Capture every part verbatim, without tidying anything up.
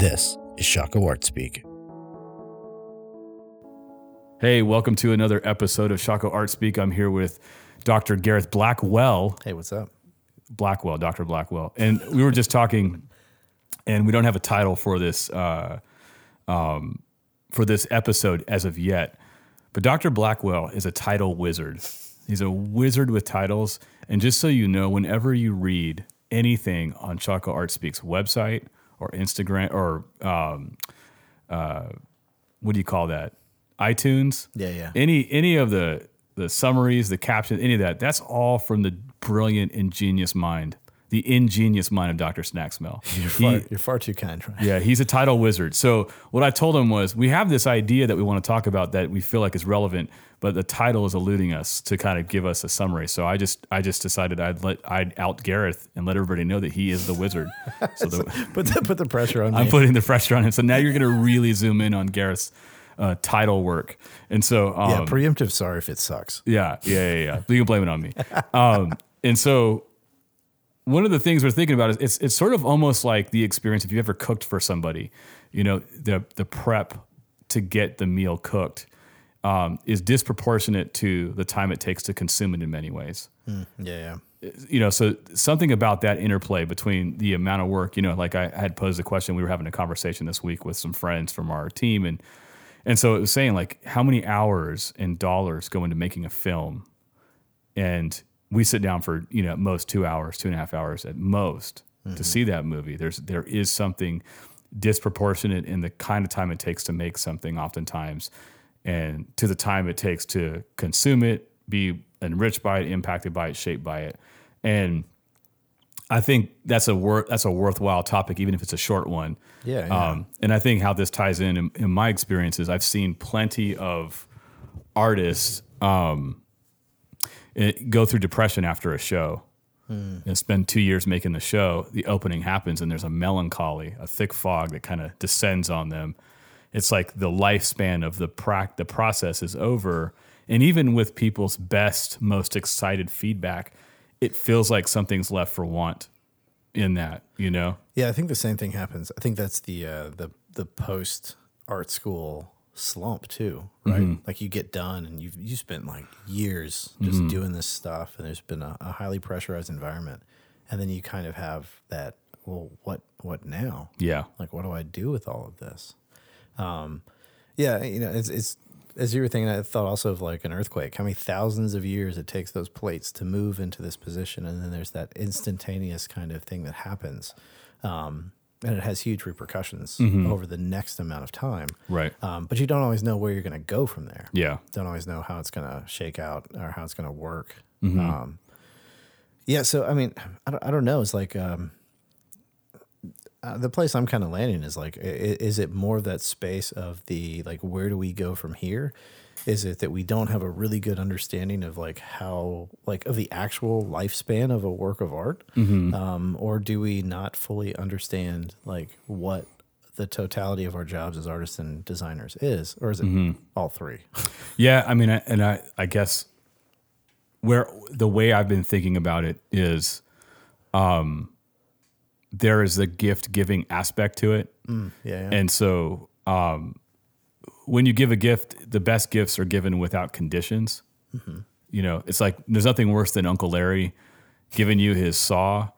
This is Chaco Art Speak. Hey, welcome to another episode of Chaco Art Speak. I'm here with Doctor Gareth Blackwell. Hey, what's up? Blackwell, Doctor Blackwell. And we were just talking, and we don't have a title for this uh, um, for this episode as of yet, but Doctor Blackwell is a title wizard. He's a wizard with titles. And just so you know, whenever you read anything on Chaco Art Speak's website or Instagram or um, uh, what do you call that? iTunes? Yeah, yeah. Any any of the the summaries, the captions, any of that, that's all from the brilliant, ingenious mind, the ingenious mind of Doctor Snacksmell. You're far, he, you're far too kind, right? Yeah, he's a title wizard. So what I told him was, we have this idea that we want to talk about that we feel like is relevant, but the title is eluding us to kind of give us a summary. So I just I just decided I'd let I'd out Gareth and let everybody know that he is the wizard. So the, put the, put the pressure on. I'm me. putting the pressure on him. So now you're going to really zoom in on Gareth's Uh, title work. And so... Um, yeah, preemptive sorry if it sucks. Yeah, yeah, yeah, yeah. You can blame it on me. Um, and so one of the things we're thinking about is it's it's sort of almost like the experience if you ever cooked for somebody, you know, the the prep to get the meal cooked um, is disproportionate to the time it takes to consume it in many ways. Mm, yeah, yeah. You know, so something about that interplay between the amount of work, you know, like I had posed a question, we were having a conversation this week with some friends from our team, and And so it was saying, like, how many hours and dollars go into making a film? And we sit down for, you know, at most two hours, two and a half hours at most mm-hmm. to see that movie. There's there is something disproportionate in the kind of time it takes to make something oftentimes and to the time it takes to consume it, be enriched by it, impacted by it, shaped by it. And I think that's a wor- that's a worthwhile topic, even if it's a short one. Yeah. yeah. Um, and I think how this ties in, in, in my experiences, I've seen plenty of artists um, it, go through depression after a show hmm. and spend two years making the show. The opening happens and there's a melancholy, a thick fog that kind of descends on them. It's like the lifespan of the pra- the process is over. And even with people's best, most excited feedback, it feels like something's left for want in that, you know? Yeah, I think the same thing happens. I think that's the uh, the the post-art school slump too, right? Mm-hmm. Like you get done and you've you spent like years just mm-hmm. doing this stuff and there's been a, a highly pressurized environment. And then you kind of have that, well, what what now? Yeah. Like, what do I do with all of this? Um, yeah, you know, it's it's... As you were thinking, I thought also of like an earthquake, how many thousands of years it takes those plates to move into this position. And then there's that instantaneous kind of thing that happens. Um, and it has huge repercussions mm-hmm. over the next amount of time. Right. Um, but you don't always know where you're going to go from there. Yeah. Don't always know how it's going to shake out or how it's going to work. Mm-hmm. Um, yeah. So, I mean, I don't, I don't know. It's like um, Uh, the place I'm kind of landing is like, is it more of that space of the, like, where do we go from here? Is it that we don't have a really good understanding of like how, like of the actual lifespan of a work of art? Mm-hmm. Um, or do we not fully understand like what the totality of our jobs as artists and designers is, or is it mm-hmm. all three? Yeah. I mean, I, and I, I guess where the way I've been thinking about it is, um, there is the gift giving aspect to it. Mm, yeah, yeah. And so um, when you give a gift, the best gifts are given without conditions. Mm-hmm. You know, it's like there's nothing worse than Uncle Larry giving you his saw,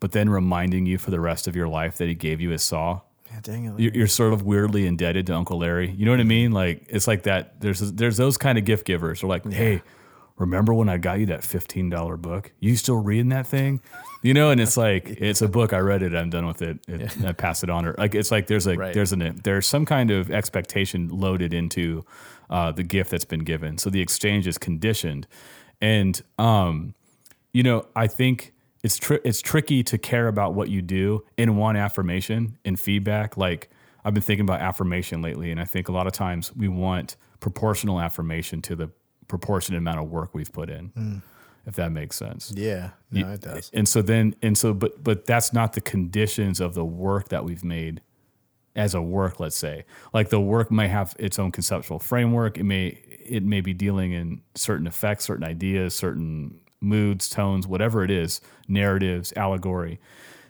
but then reminding you for the rest of your life that he gave you his saw. Yeah, dang it, you're, you're sort of weirdly indebted to Uncle Larry. You know what I mean? Like, it's like that. There's there's those kind of gift givers. They're like, hey, yeah. Remember when I got you that fifteen dollars book? You still reading that thing? You know, and it's like, it's a book. I read it. I'm done with it. it yeah. I pass it on. Or like, it's like there's a right. there's an there's some kind of expectation loaded into uh, the gift that's been given. So the exchange is conditioned, and um, you know, I think it's tri- it's tricky to care about what you do and want affirmation and feedback. Like I've been thinking about affirmation lately, and I think a lot of times we want proportional affirmation to the proportionate amount of work we've put in. Mm. If that makes sense. Yeah, no, it does. And so then, and so, but, but that's not the conditions of the work that we've made as a work, let's say. Like the work may have its own conceptual framework. It may, it may be dealing in certain effects, certain ideas, certain moods, tones, whatever it is, narratives, allegory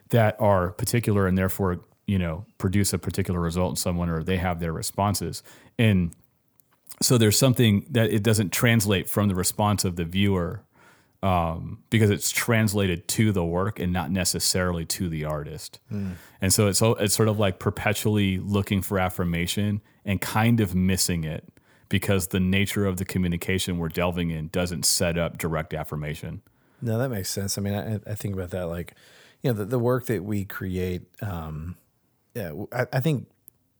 that are particular and therefore, you know, produce a particular result in someone, or they have their responses. And so there's something that it doesn't translate from the response of the viewer, um, because it's translated to the work and not necessarily to the artist. Mm. And so it's it's sort of like perpetually looking for affirmation and kind of missing it, because the nature of the communication we're delving in doesn't set up direct affirmation. No, that makes sense. I mean, I, I think about that, like, you know, the, the work that we create, um, yeah, I, I think,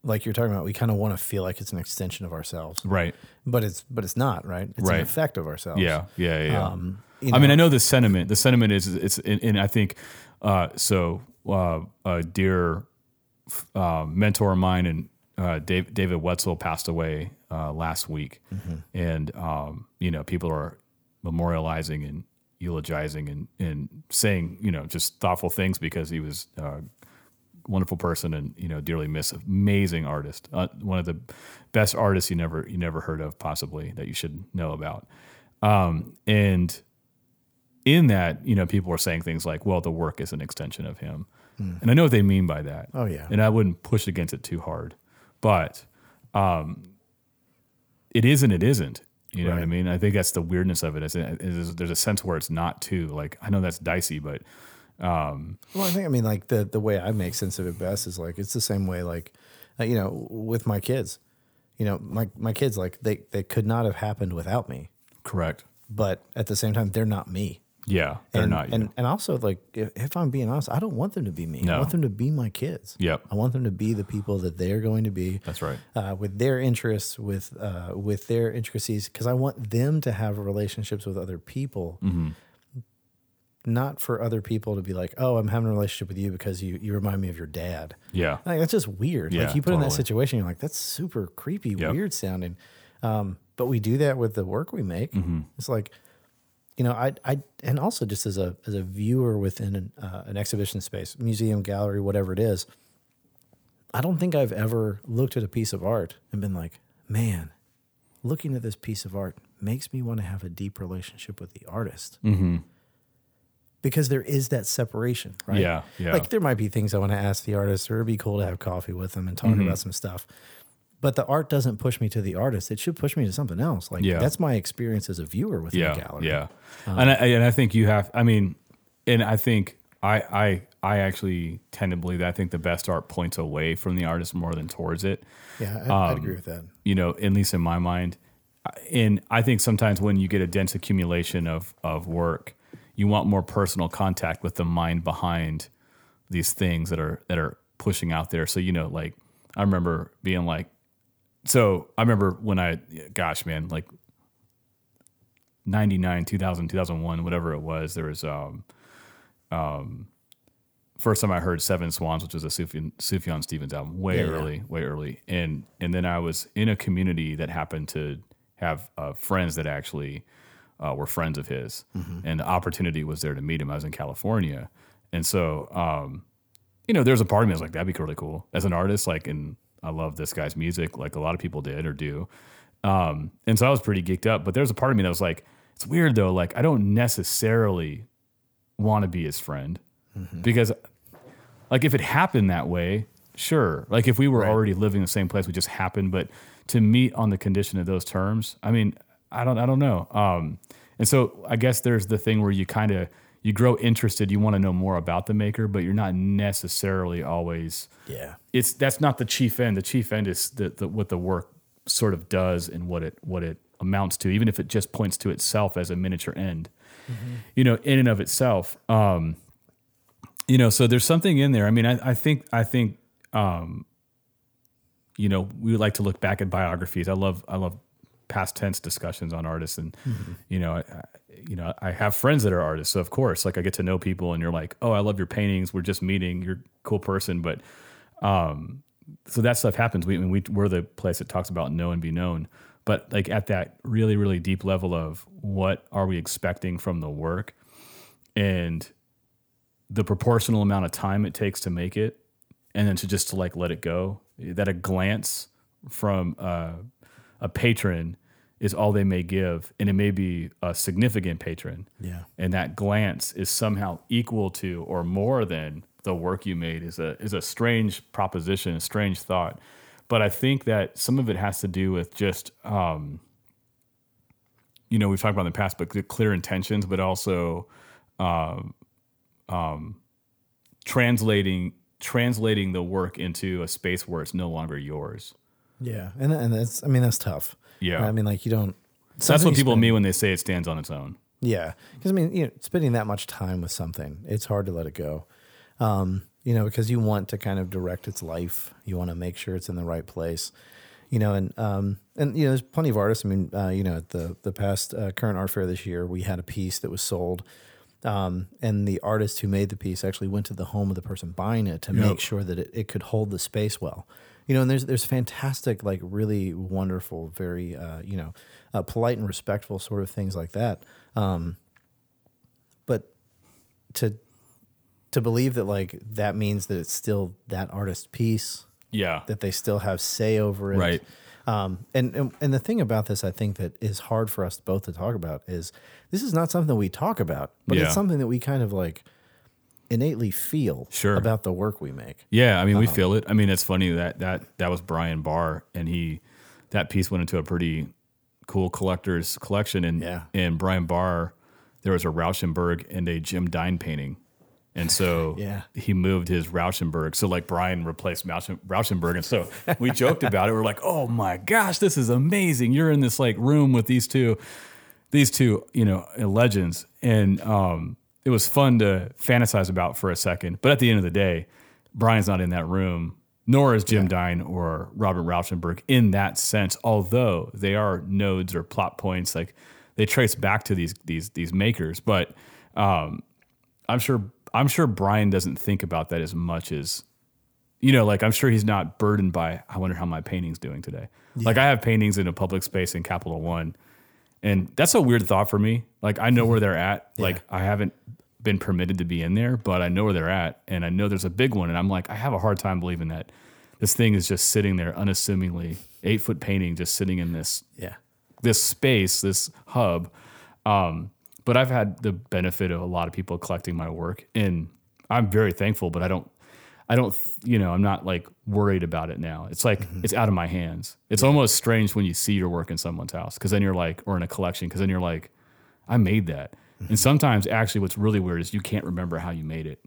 like you're talking about, we kind of want to feel like it's an extension of ourselves. Right. But it's but it's not, right? It's right. An effect of ourselves. Yeah, yeah, yeah. Um, you know, I mean, I know the sentiment. The sentiment is, it's, and, and I think, uh, so uh, a dear uh, mentor of mine, and uh, Dave, David Wetzel passed away uh, last week. Mm-hmm. And, um, you know, people are memorializing and eulogizing and, and saying, you know, just thoughtful things, because he was uh wonderful person, and, you know, dearly missed, amazing artist, uh, one of the best artists you never you never heard of, possibly, that you should know about. Um, and in that, you know, people were saying things like, "Well, the work is an extension of him," mm. and I know what they mean by that. Oh yeah, and I wouldn't push against it too hard, but um, it is and it isn't. You know right. what I mean? I think that's the weirdness of it. It's, it's, there's a sense where it's not too. Like, I know that's dicey, but. Um, well, I think, I mean, like the, the way I make sense of it best is like, it's the same way, like, uh, you know, with my kids, you know, my, my kids, like they, they could not have happened without me. Correct. But at the same time, they're not me. Yeah. They're and, not. You. And, and also, like, if, if I'm being honest, I don't want them to be me. No. I want them to be my kids. Yep. I want them to be the people that they're going to be. That's right. Uh, with their interests, with, uh, with their intricacies. 'Cause I want them to have relationships with other people. Mm-hmm. Not for other people to be like, "Oh, I'm having a relationship with you because you, you remind me of your dad." Yeah. Like, that's just weird. Yeah, like, you put totally. in that situation, you're like, that's super creepy, yep. weird sounding. Um, but we do that with the work we make. Mm-hmm. It's like, you know, I, I, and also just as a, as a viewer within an, uh, an exhibition space, museum, gallery, whatever it is, I don't think I've ever looked at a piece of art and been like, man, looking at this piece of art makes me want to have a deep relationship with the artist. Mm-hmm. Because there is that separation, right? Yeah, yeah. Like, there might be things I want to ask the artist, or it'd be cool to have coffee with them and talk mm-hmm. about some stuff. But the art doesn't push me to the artist. It should push me to something else. Like, yeah. that's my experience as a viewer within yeah, the gallery. Yeah, um, and, I, and I think you have, I mean, and I think I, I I actually tend to believe that I think the best art points away from the artist more than towards it. Yeah, I, um, I'd agree with that. You know, at least in my mind. And I think sometimes when you get a dense accumulation of of work, you want more personal contact with the mind behind these things that are that are pushing out there. So, you know, like, I remember being like, so I remember when I, gosh, man, like ninety-nine, two thousand, two thousand one, whatever it was, there was, um, um, first time I heard Seven Swans, which was a Sufjan, Sufjan Stevens album, way yeah. early, way early. And, and then I was in a community that happened to have uh, friends that actually, Uh, were friends of his, mm-hmm. and the opportunity was there to meet him. I was in California, and so um, you know, there's a part of me that was like, that'd be really cool as an artist. Like, and I love this guy's music, like a lot of people did or do. Um, and so I was pretty geeked up. But there's a part of me that was like, it's weird though. Like, I don't necessarily want to be his friend, mm-hmm. because, like, if it happened that way, sure. Like, if we were right. already living in the same place, we just happened. But to meet on the condition of those terms, I mean. I don't, I don't know. Um, and so I guess there's the thing where you kind of, you grow interested, you want to know more about the maker, but you're not necessarily always, yeah, it's, that's not the chief end. The chief end is the, the, what the work sort of does and what it, what it amounts to, even if it just points to itself as a miniature end, mm-hmm. you know, in and of itself. Um, you know, so there's something in there. I mean, I, I think, I think, um, you know, we would like to look back at biographies. I love, I love, past tense discussions on artists, and mm-hmm. you know, I, you know, I have friends that are artists, so of course, like, I get to know people, and you're like, "Oh, I love your paintings. We're just meeting. You're a cool person," but um, so that stuff happens. We, I mean, we we're the place that talks about know and be known, but like at that really, really deep level of what are we expecting from the work, and the proportional amount of time it takes to make it, and then to just to like let it go. That a glance from uh, a patron is all they may give, and it may be a significant patron. Yeah. And that glance is somehow equal to or more than the work you made is a is a strange proposition, a strange thought. But I think that some of it has to do with just, um, you know, we've talked about in the past, but the clear intentions, but also um, um, translating translating the work into a space where it's no longer yours. Yeah, and and that's I mean that's tough. Yeah, I mean like you don't. That's what people spend, mean when they say it stands on its own. Yeah, because I mean, you know, spending that much time with something, it's hard to let it go. Um, you know, because you want to kind of direct its life. You want to make sure it's in the right place, you know, and, um, and, you know, there's plenty of artists. I mean, uh, you know, at the, the past, uh, current art fair this year, we had a piece that was sold, um, and the artist who made the piece actually went to the home of the person buying it to yep. make sure that it, it could hold the space well, you know, and there's, there's fantastic, like really wonderful, very, uh, you know, uh, polite and respectful sort of things like that. Um, but to, To believe that like that means that it's still that artist's piece, yeah. That they still have say over it, right? Um, and, and and the thing about this, I think that is hard for us both to talk about is this is not something that we talk about, but yeah. It's something that we kind of like innately feel sure. about the work we make. Yeah, I mean um, we feel it. I mean it's funny that that that was Brian Barr, and he that piece went into a pretty cool collector's collection, and yeah. and Brian Barr, there was a Rauschenberg and a Jim Dine painting. And so yeah. he moved his Rauschenberg. So like Brian replaced Rauschenberg. And so we joked about it. We're like, oh my gosh, this is amazing. You're in this like room with these two, these two, you know, legends. And um, it was fun to fantasize about for a second. But at the end of the day, Brian's not in that room, nor is Jim yeah. Dine or Robert Rauschenberg in that sense. Although they are nodes or plot points, like they trace back to these, these, these makers. But um, I'm sure I'm sure Brian doesn't think about that as much as, you know, like I'm sure he's not burdened by, I wonder how my painting's doing today. Yeah. Like I have paintings in a public space in Capital One, and that's a weird thought for me. Like I know where they're at. Yeah. Like I haven't been permitted to be in there, but I know where they're at, and I know there's a big one. And I'm like, I have a hard time believing that this thing is just sitting there unassumingly, eight foot painting, just sitting in this, yeah. this space, this hub. Um, But I've had the benefit of a lot of people collecting my work, and I'm very thankful, but I don't, I don't, you know, I'm not like worried about it now. It's like, mm-hmm. it's out of my hands. It's yeah. almost strange when you see your work in someone's house. Cause then you're like, or in a collection. Cause then you're like, I made that. Mm-hmm. And sometimes actually what's really weird is you can't remember how you made it.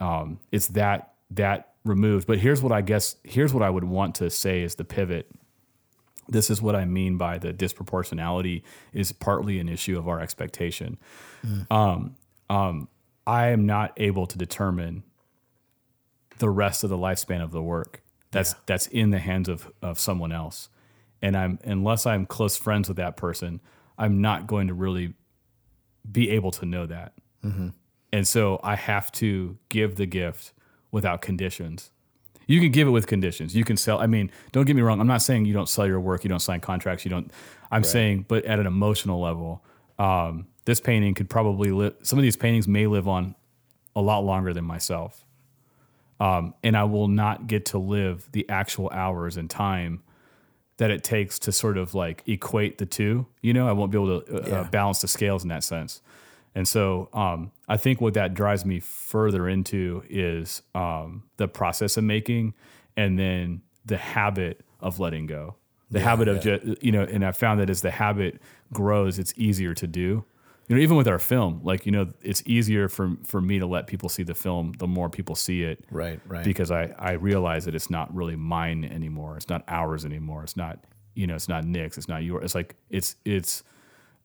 Um, it's that, that removed, but here's what I guess, here's what I would want to say is the pivot. This is what I mean by the disproportionality is partly an issue of our expectation. Mm. Um, um, I am not able to determine the rest of the lifespan of the work that's yeah. that's in the hands of of someone else, and I'm unless I'm close friends with that person, I'm not going to really be able to know that. Mm-hmm. And so I have to give the gift without conditions. You can give it with conditions. You can sell. I mean, don't get me wrong. I'm not saying you don't sell your work. You don't sign contracts. You don't. I'm right. saying, but at an emotional level, um, this painting could probably live. Some of these paintings may live on a lot longer than myself, um, and I will not get to live the actual hours and time that it takes to sort of like equate the two. You know, I won't be able to uh, yeah. balance the scales in that sense. And so um, I think what that drives me further into is um, the process of making, and then the habit of letting go, the yeah, habit of, yeah. just, you know, and I found that as the habit grows, it's easier to do, you know, even with our film, like, you know, it's easier for, for me to let people see the film, the more people see it. Right. Right. Because I, I realize that it's not really mine anymore. It's not ours anymore. It's not, you know, it's not Nick's, it's not yours. It's like, it's, it's,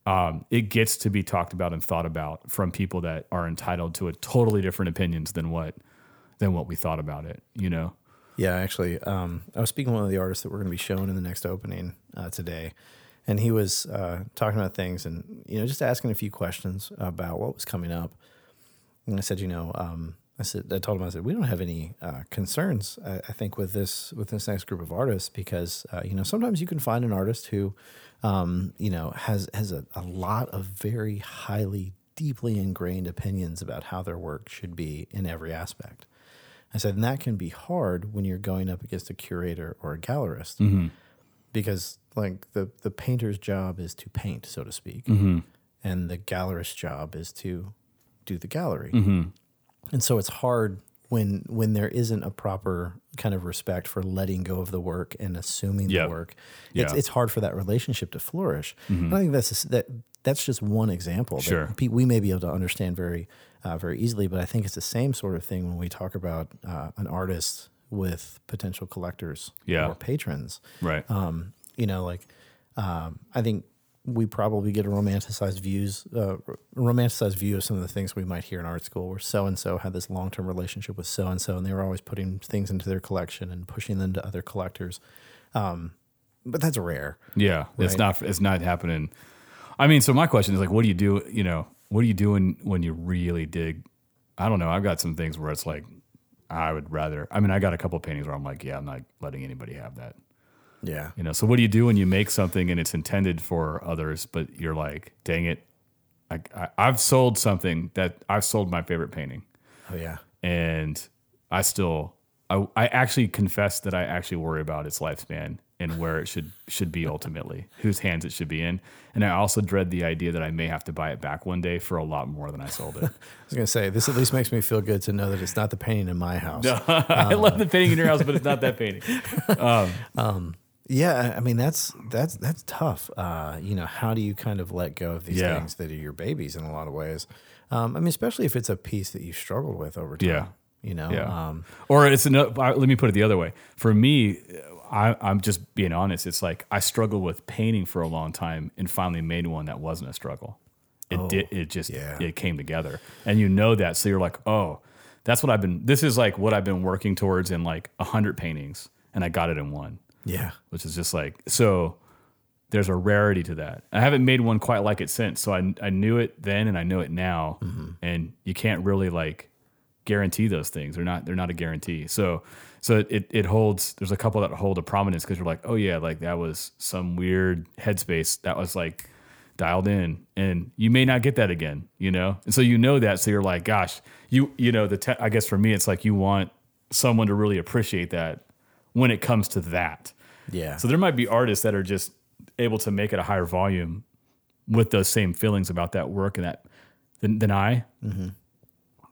Um, it gets to be talked about and thought about from people that are entitled to a totally different opinions than what than what we thought about it, you know? Yeah, actually, um, I was speaking to one of the artists that we're going to be showing in the next opening uh, today, and he was uh, talking about things and, you know, just asking a few questions about what was coming up. And I said, you know, um, I said, I told him, I said, we don't have any uh, concerns, I, I think, with this with this next group of artists because, uh, you know, sometimes you can find an artist who... Um, you know, has has a, a lot of very highly, deeply ingrained opinions about how their work should be in every aspect. I said, and that can be hard when you're going up against a curator or a gallerist, mm-hmm. because like the the painter's job is to paint, so to speak, mm-hmm. and the gallerist's job is to do the gallery, mm-hmm. and so it's hard when when there isn't a proper kind of respect for letting go of the work and assuming yep. the work, it's yeah. it's hard for that relationship to flourish. Mm-hmm. I think that's a, that that's just one example. Sure. That we may be able to understand very uh, very easily, but I think it's the same sort of thing when we talk about uh, an artist with potential collectors yeah. or patrons. Right. Um, you know, like um, I think we probably get a romanticized views, uh, romanticized view of some of the things we might hear in art school, where so and so had this long term relationship with so and so, and they were always putting things into their collection and pushing them to other collectors. Um, but that's rare. Yeah, right? it's not. It's not happening. I mean, so my question is like, what do you do? You know, what are you doing when you really dig? I don't know. I've got some things where it's like, I would rather. I mean, I got a couple of paintings where I'm like, yeah, I'm not letting anybody have that. Yeah. You know, so what do you do when you make something and it's intended for others, but you're like, dang it, I, I, I've sold something that I've sold my favorite painting. Oh, yeah. And I still, I, I actually confess that I actually worry about its lifespan and where it should, should be ultimately, whose hands it should be in. And I also dread the idea that I may have to buy it back one day for a lot more than I sold it. I was going to say, this at least makes me feel good to know that it's not the painting in my house. No, um, I love the painting in your house, but it's not that painting. Um, um Yeah, I mean that's that's that's tough. Uh, you know, how do you kind of let go of these yeah. things that are your babies in a lot of ways? Um, I mean, especially if it's a piece that you struggled with over time. Yeah, you know, yeah. Um, or it's another. Let me put it the other way. For me, I, I'm just being honest. It's like I struggled with painting for a long time, and finally made one that wasn't a struggle. It oh, did. It just yeah. it came together, and you know that. So you're like, oh, that's what I've been. This is like what I've been working towards in like a hundred paintings, and I got it in one. Yeah. Which is just like, so there's a rarity to that. I haven't made one quite like it since. So I I knew it then and I know it now. Mm-hmm. And you can't really like guarantee those things. They're not, they're not a guarantee. So, so it, it holds, there's a couple that hold a prominence because you're like, oh yeah, like that was some weird headspace that was like dialed in and you may not get that again, you know? And so you know that. So you're like, gosh, you, you know, the, te- I guess for me, it's like you want someone to really appreciate that when it comes to that. Yeah. So there might be artists that are just able to make it a higher volume with those same feelings about that work and that than, than I, mm-hmm.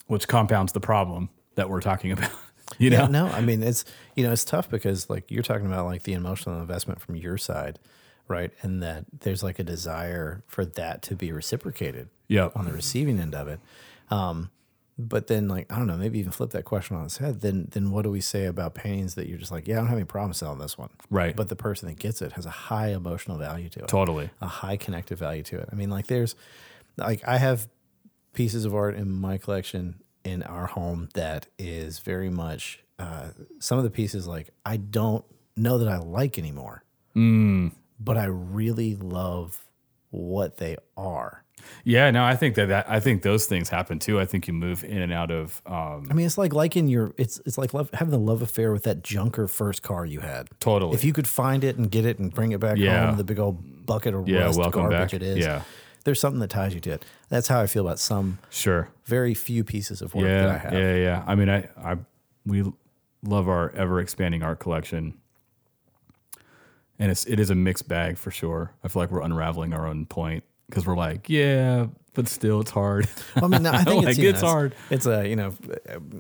which compounds the problem that we're talking about. You yeah, know, no, I mean it's you know it's tough because like you're talking about like the emotional investment from your side, right? And that there's like a desire for that to be reciprocated. Yeah. On the receiving end of it. Um, But then, like, I don't know, maybe even flip that question on its head. Then then what do we say about paintings that you're just like, yeah, I don't have any problem selling this one. Right. But the person that gets it has a high emotional value to it. Totally. A high connective value to it. I mean, like, there's, like, I have pieces of art in my collection in our home that is very much, uh, some of the pieces, like, I don't know that I like anymore. Mm. But I really love what they are. Yeah, no, I think that, that I think those things happen too. I think you move in and out of. Um, I mean, it's like liking your. It's it's like love, having the love affair with that junker first car you had. Totally. If you could find it and get it and bring it back yeah. home, the big old bucket of yeah, rust welcome garbage back. It is. Yeah. There's something that ties you to it. That's how I feel about some. Sure. Very few pieces of work yeah, that I have. Yeah, yeah. I mean, I, I we love our ever expanding art collection. And it's it is a mixed bag for sure. I feel like we're unraveling our own point. Because we're like, yeah, but still, it's hard. Well, I mean, no, I think it's, like, you know, it's, it's hard. It's a you know,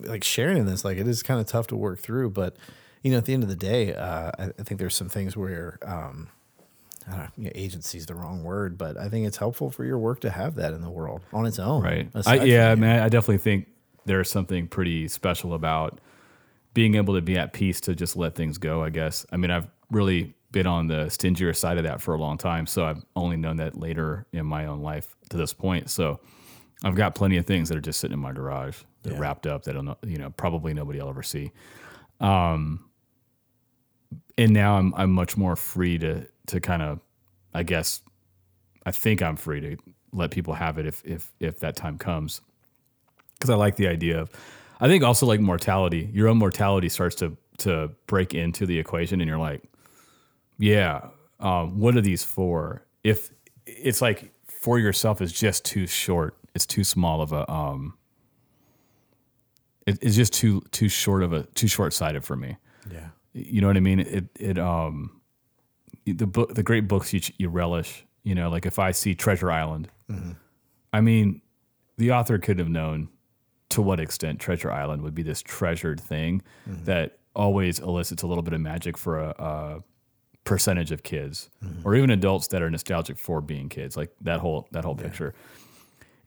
like sharing in this, like it is kind of tough to work through. But you know, at the end of the day, uh, I, I think there's some things where um, I don't know, you know, agency is the wrong word, but I think it's helpful for your work to have that in the world on its own. Right? I, yeah, from, I mean, I definitely think there's something pretty special about being able to be at peace to just let things go. I guess. I mean, I've really. Been on the stingier side of that for a long time. So I've only known that later in my own life to this point. So I've got plenty of things that are just sitting in my garage. They're yeah. wrapped up. That don't, you know, probably nobody will ever see. Um, and now I'm, I'm much more free to, to kind of, I guess, I think I'm free to let people have it if, if, if that time comes. Cause I like the idea of, I think also like mortality, your own mortality starts to, to break into the equation and you're like, yeah. Um, what are these for? If it's like for yourself is just too short. It's too small of a, um, it, it's just too, too short of a, too short sighted for me. Yeah. You know what I mean? It, it, um, the book, the great books you, you relish, you know, like if I see Treasure Island, mm-hmm. I mean, the author could have known to what extent Treasure Island would be this treasured thing mm-hmm. that always elicits a little bit of magic for a, a percentage of kids mm-hmm. or even adults that are nostalgic for being kids, like that whole that whole yeah. picture.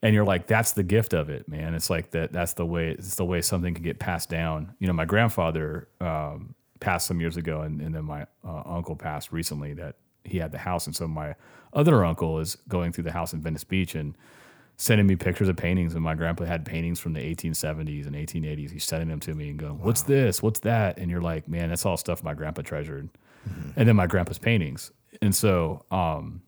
And you're like, that's the gift of it, man. It's like that. That's the way. It's the way something can get passed down. You know, my grandfather um, passed some years ago, and, and then my uh, uncle passed recently. That he had the house, and so my other uncle is going through the house in Venice Beach and sending me pictures of paintings. And my grandpa had paintings from the eighteen seventies and eighteen eighties. He's sending them to me and going, wow. "What's this? What's that?" And you're like, "Man, that's all stuff my grandpa treasured." Mm-hmm. And then my grandpa's paintings, and so, um,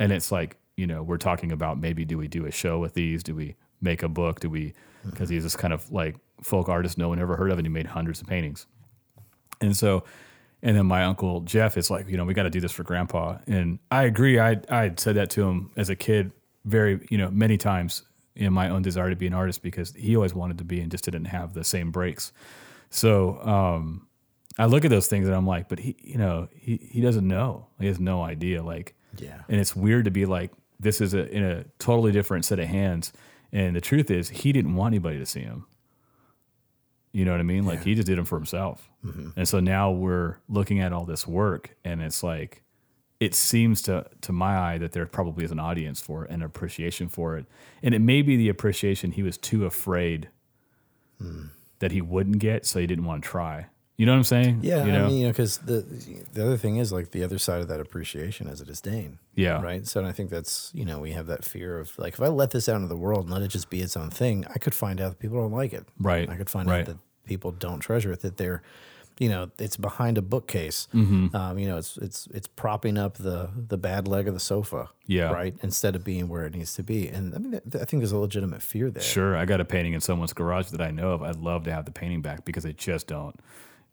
and it's like. You know, we're talking about maybe do we do a show with these? Do we make a book? Do we, because he's this kind of like folk artist no one ever heard of, and he made hundreds of paintings. And so, and then my uncle Jeff is like, you know, we got to do this for grandpa. And I agree. I I said that to him as a kid very, you know, many times in my own desire to be an artist, because he always wanted to be and just didn't have the same breaks. So um, I look at those things and I'm like, but he, you know, he, he doesn't know. He has no idea. Like, yeah. And it's weird to be like, this is a, in a totally different set of hands. And the truth is he didn't want anybody to see him. You know what I mean? Like yeah. he just did them for himself. Mm-hmm. And so now we're looking at all this work, and it's like, it seems to, to my eye that there probably is an audience for it and appreciation for it. And it may be the appreciation he was too afraid mm. that he wouldn't get. So he didn't want to try. You know what I'm saying? Yeah, you know? I mean, you know, because the the other thing is like the other side of that appreciation is a disdain. Yeah. Right? So and I think that's, you know, we have that fear of like, if I let this out into the world and let it just be its own thing, I could find out that people don't like it. Right. I could find right. out that people don't treasure it, that they're, you know, it's behind a bookcase. Mm-hmm. Um, you know, it's it's it's propping up the the bad leg of the sofa. Yeah. Right? Instead of being where it needs to be. And I mean, I think there's a legitimate fear there. Sure. I got a painting in someone's garage that I know of. I'd love to have the painting back because they just don't.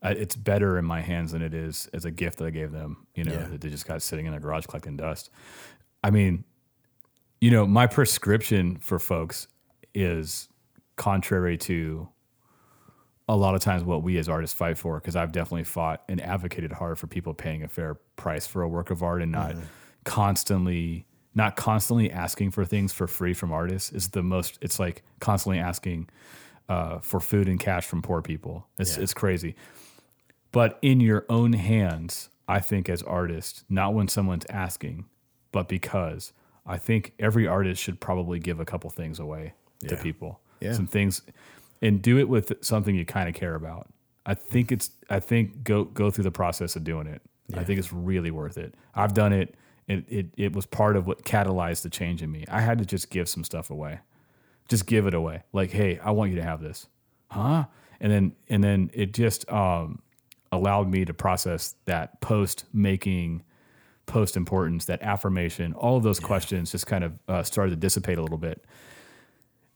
I, it's better in my hands than it is as a gift that I gave them, you know, yeah. that they just got sitting in their garage collecting dust. I mean, you know, my prescription for folks is contrary to a lot of times what we as artists fight for, because I've definitely fought and advocated hard for people paying a fair price for a work of art and not mm-hmm. constantly, not constantly asking for things for free from artists is the most, it's like constantly asking uh, for food and cash from poor people. It's yeah. it's crazy. But in your own hands, I think as artists, not when someone's asking, but because I think every artist should probably give a couple things away yeah. to people, yeah. some things, and do it with something you kind of care about. I think it's, I think go, go through the process of doing it. Yeah. I think it's really worth it. I've done it. It, it, it was part of what catalyzed the change in me. I had to just give some stuff away, just give it away. Like, hey, I want you to have this. Huh? And then, and then it just, um, allowed me to process that post-making, post-importance, that affirmation, all of those yeah. questions just kind of uh, started to dissipate a little bit.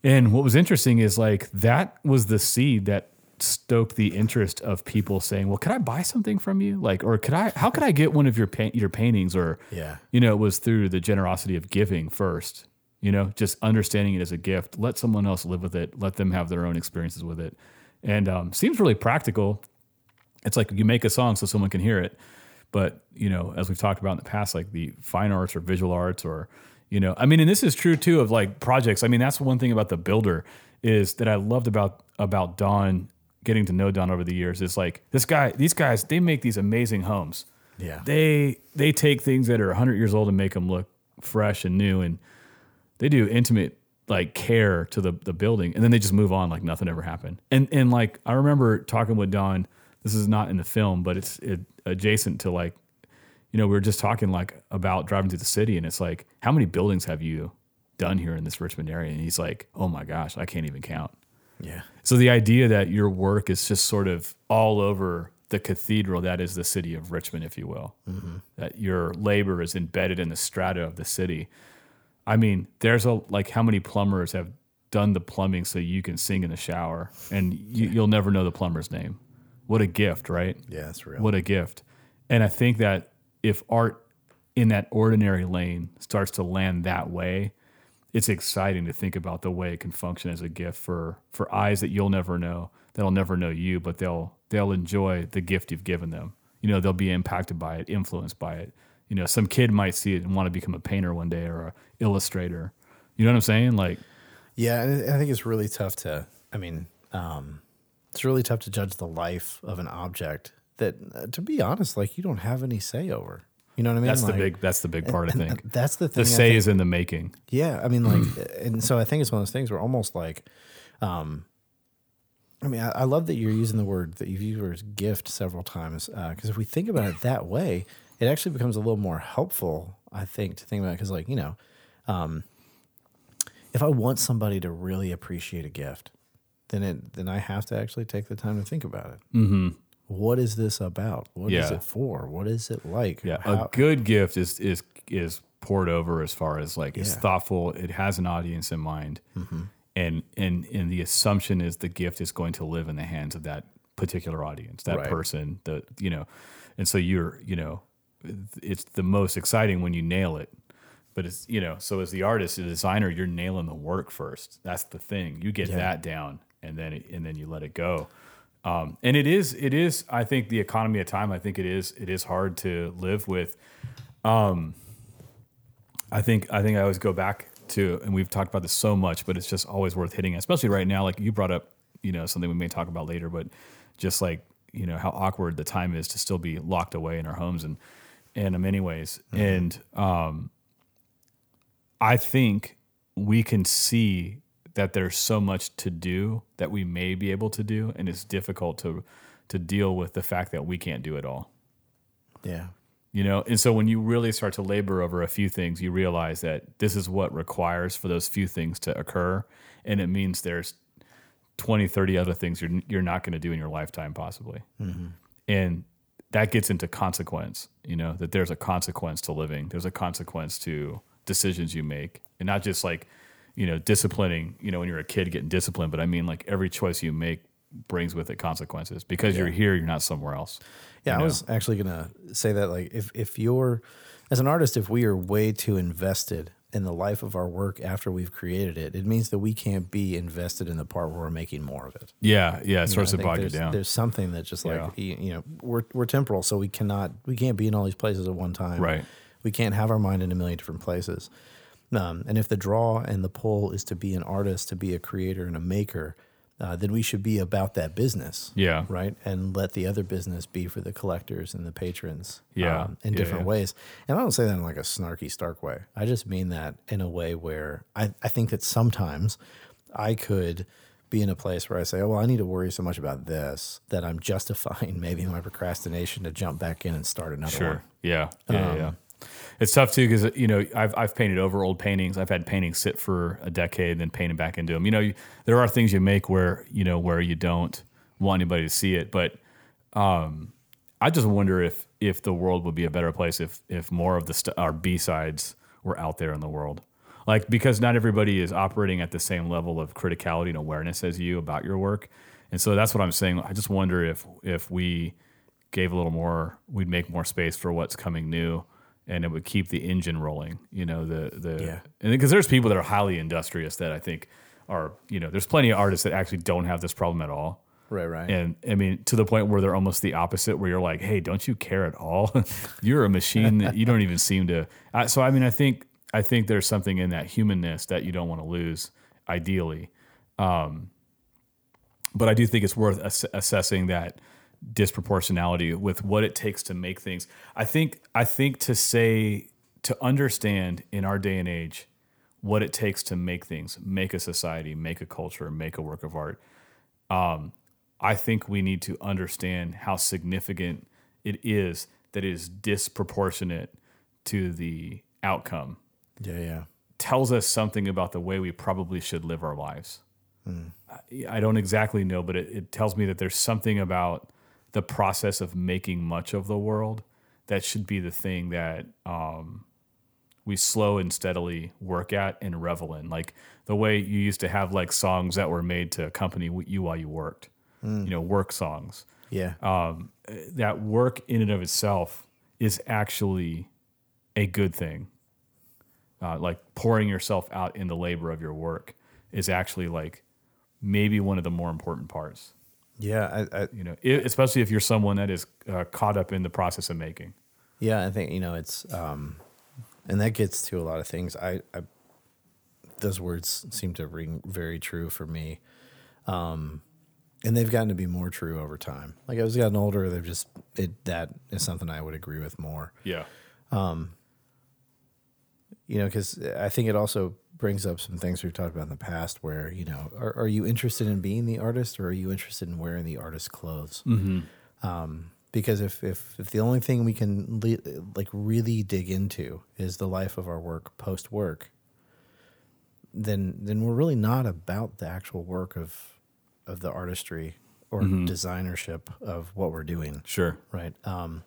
And what was interesting is like that was the seed that stoked the interest of people saying, well, could I buy something from you? Like, or could I, how could I get one of your pa- your paintings? Or, yeah. you know, it was through the generosity of giving first, you know, just understanding it as a gift. Let someone else live with it. Let them have their own experiences with it. And um, seems really practical. It's like you make a song so someone can hear it. But, you know, as we've talked about in the past, like the fine arts or visual arts or, you know, I mean, and this is true too of like projects. I mean, that's one thing about The Builder is that I loved about, about Don, getting to know Don over the years is like this guy, these guys, they make these amazing homes. Yeah. They, they take things that are a hundred years old and make them look fresh and new. And they do intimate like care to the, the building. And then they just move on like nothing ever happened. And, and like, I remember talking with Don. This is not in the film, but it's it, adjacent to like, you know, we were just talking like about driving through the city and it's like, how many buildings have you done here in this Richmond area? And he's like, oh my gosh, I can't even count. Yeah. So the idea that your work is just sort of all over the cathedral that is the city of Richmond, if you will, mm-hmm. that your labor is embedded in the strata of the city. I mean, there's a, like how many plumbers have done the plumbing so you can sing in the shower and you, you'll never know the plumber's name. What a gift, right? Yeah, that's real. What a gift. And I think that if art in that ordinary lane starts to land that way, it's exciting to think about the way it can function as a gift for, for eyes that you'll never know, that'll never know you, but they'll they'll enjoy the gift you've given them. You know, they'll be impacted by it, influenced by it. You know, some kid might see it and want to become a painter one day or an illustrator. You know what I'm saying? Like, yeah, I think it's really tough to I mean, um, it's really tough to judge the life of an object that, uh, to be honest, like you don't have any say over. You know what I mean? That's like, the big. That's the big part. I think that's the thing. The say is in the making. Yeah, I mean, like, and so I think it's one of those things where almost like, um, I mean, I, I love that you're using the word that you've used the word gift several times because uh, if we think about it that way, it actually becomes a little more helpful. I think to think about because, like, you know, um, if I want somebody to really appreciate a gift, then it then I have to actually take the time to think about it. Mm-hmm. What is this about? What yeah. is it for? What is it like? Yeah, How- a good gift is is is poured over as far as like yeah. it's thoughtful. It has an audience in mind, mm-hmm. and and and the assumption is the gift is going to live in the hands of that particular audience, that right. person, the you know, and so you're you know, it's the most exciting when you nail it. But it's you know, so as the artist, the designer, you're nailing the work first. That's the thing. You get yeah. that down, and then it, and then you let it go. Um, and it is, it is. I think the economy of time. I think it is, it is hard to live with. Um, I think, I think I always go back to, and we've talked about this so much, but it's just always worth hitting, especially right now. Like you brought up, you know, something we may talk about later, but just like you know how awkward the time is to still be locked away in our homes and, and in many ways. Mm-hmm. And um, I think we can see that there's so much to do that we may be able to do, and it's difficult to to deal with the fact that we can't do it all. Yeah. You know, and so when you really start to labor over a few things, you realize that this is what requires for those few things to occur, and it means there's twenty, thirty other things you're you're not going to do in your lifetime possibly. Mm-hmm. And that gets into consequence, you know, that there's a consequence to living. There's a consequence to decisions you make, and not just like you know, disciplining, you know, when you're a kid getting disciplined, but I mean like every choice you make brings with it consequences because yeah. you're here, you're not somewhere else. Yeah. You know? I was actually going to say that like if, if you're as an artist, if we are way too invested in the life of our work after we've created it, it means that we can't be invested in the part where we're making more of it. Yeah. Yeah. It starts to bog you down. There's something that just like, yeah. you know, we're, we're temporal, so we cannot, we can't be in all these places at one time. Right. We can't have our mind in a million different places. Um, and if the draw and the pull is to be an artist, to be a creator and a maker, uh, then we should be about that business. Yeah. Right? And let the other business be for the collectors and the patrons yeah. um, in yeah, different yeah. ways. And I don't say that in like a snarky, stark way. I just mean that in a way where I, I think that sometimes I could be in a place where I say, oh, well, I need to worry so much about this that I'm justifying maybe my procrastination to jump back in and start another sure. one. Sure. Yeah. Yeah, um, yeah. It's tough too because you know I've I've painted over old paintings. I've had paintings sit for a decade and then painted back into them. You know you, there are things you make where you know where you don't want anybody to see it. But um, I just wonder if if the world would be a better place if if more of the st- our B-sides were out there in the world. Like because not everybody is operating at the same level of criticality and awareness as you about your work. And so that's what I'm saying. I just wonder if if we gave a little more, we'd make more space for what's coming new. And it would keep the engine rolling, you know, the, the, yeah. and because there's people that are highly industrious that I think are, you know, there's plenty of artists that actually don't have this problem at all. Right, right. And I mean, to the point where they're almost the opposite, where you're like, hey, don't you care at all? You're a machine that you don't even seem to. I, so, I mean, I think, I think there's something in that humanness that you don't want to lose ideally. Um, but I do think it's worth ass- assessing that disproportionality with what it takes to make things. I think I think to say, to understand in our day and age what it takes to make things, make a society, make a culture, make a work of art, um, I think we need to understand how significant it is that it is disproportionate to the outcome. Yeah, yeah. Tells us something about the way we probably should live our lives. Mm. I, I don't exactly know, but it, it tells me that there's something about the process of making much of the world that should be the thing that um, we slow and steadily work at and revel in. Like the way you used to have like songs that were made to accompany you while you worked, mm. you know, work songs. Yeah. Um, that work in and of itself is actually a good thing. Uh, like pouring yourself out in the labor of your work is actually like maybe one of the more important parts. Yeah, I, I, you know, especially if you're someone that is uh, caught up in the process of making. Yeah, I think you know it's, um, and that gets to a lot of things. I, I those words seem to ring very true for me. Um, and they've gotten to be more true over time. Like as I've gotten older, they've just it that is something I would agree with more. Yeah. Um, you know, because I think it also brings up some things we've talked about in the past where, you know, are, are you interested in being the artist or are you interested in wearing the artist's clothes? Mm-hmm. Um, because if, if, if the only thing we can le- like really dig into is the life of our work post-work, then, then we're really not about the actual work of, of the artistry or mm-hmm. designership of what we're doing. Sure. Right. Um,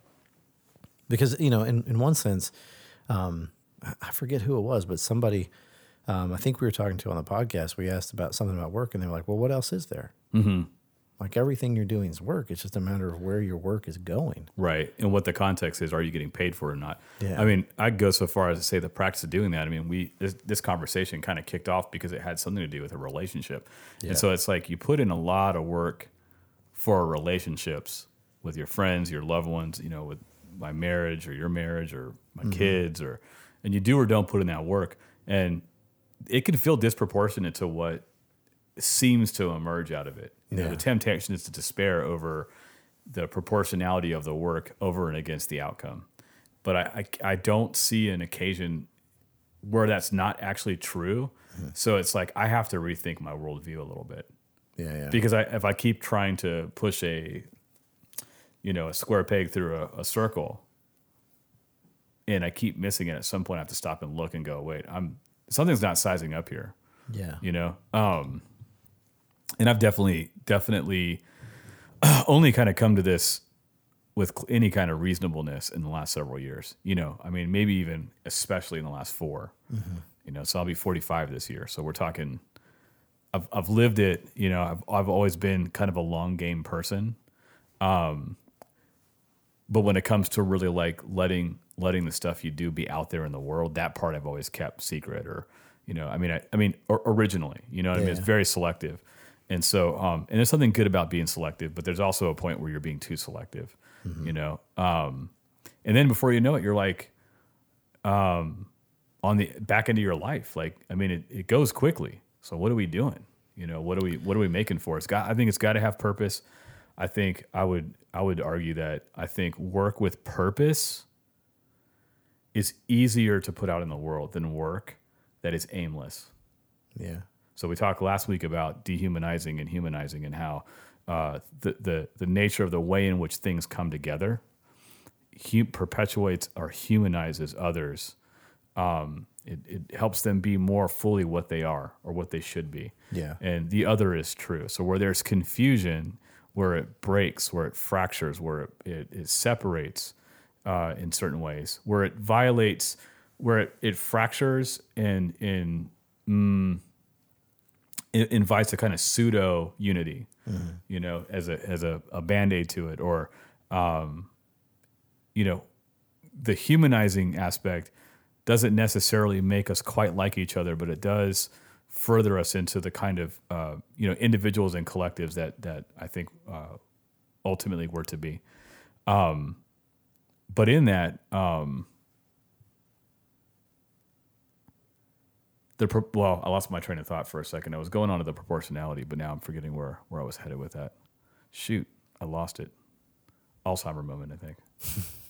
because, you know, in, in one sense, um, I forget who it was, but somebody, Um, I think we were talking to on the podcast, we asked about something about work and they were like, well, what else is there? Mm-hmm. Like everything you're doing is work. It's just a matter of where your work is going. Right. And what the context is, are you getting paid for it or not? Yeah. I mean, I'd go so far as to say the practice of doing that. I mean, we, this, this conversation kind of kicked off because it had something to do with a relationship. Yeah. And so it's like you put in a lot of work for relationships with your friends, your loved ones, you know, with my marriage or your marriage or my mm-hmm. kids or, and you do or don't put in that work. And it can feel disproportionate to what seems to emerge out of it. You yeah. know, the temptation is to despair over the proportionality of the work over and against the outcome. But I, I, I don't see an occasion where that's not actually true. Mm-hmm. So it's like I have to rethink my worldview a little bit. Yeah, yeah. Because I, if I keep trying to push a, you know, a square peg through a, a circle, and I keep missing it, at some point I have to stop and look and go, wait, I'm. Something's not sizing up here. Yeah. You know? Um, and I've definitely, definitely only kind of come to this with any kind of reasonableness in the last several years. You know, I mean, maybe even especially in the last four. Mm-hmm. You know, so I'll be forty-five this year. So we're talking, I've I've lived it, you know, I've I've always been kind of a long game person. Um, but when it comes to really like letting... letting the stuff you do be out there in the world, that part I've always kept secret, or, you know, I mean, I, I mean, or, originally, you know what yeah. I mean? It's very selective. And so, um, and there's something good about being selective, but there's also a point where you're being too selective, mm-hmm. you know? Um, and then before you know it, you're like, um, on the back end of your life. Like, I mean, it, it goes quickly. So what are we doing? You know, what are we, what are we making for? It's got, I think it's got to have purpose. I think I would, I would argue that I think work with purpose is easier to put out in the world than work that is aimless. Yeah. So we talked last week about dehumanizing and humanizing and how uh, the, the the nature of the way in which things come together hu- perpetuates or humanizes others. Um, it, it helps them be more fully what they are or what they should be. Yeah. And the other is true. So where there's confusion, where it breaks, where it fractures, where it, it, it separates, Uh, in certain ways, where it violates, where it, it fractures and in mm, it invites a kind of pseudo unity, mm-hmm. you know, as a as a, a band-aid to it, or um, you know, the humanizing aspect doesn't necessarily make us quite like each other, but it does further us into the kind of uh, you know, individuals and collectives that that I think uh, ultimately we're to be. Um, But in that, um, the pro- well, I lost my train of thought for a second. I was going on to the proportionality, but now I'm forgetting where, where I was headed with that. Shoot, I lost it. Alzheimer moment, I think.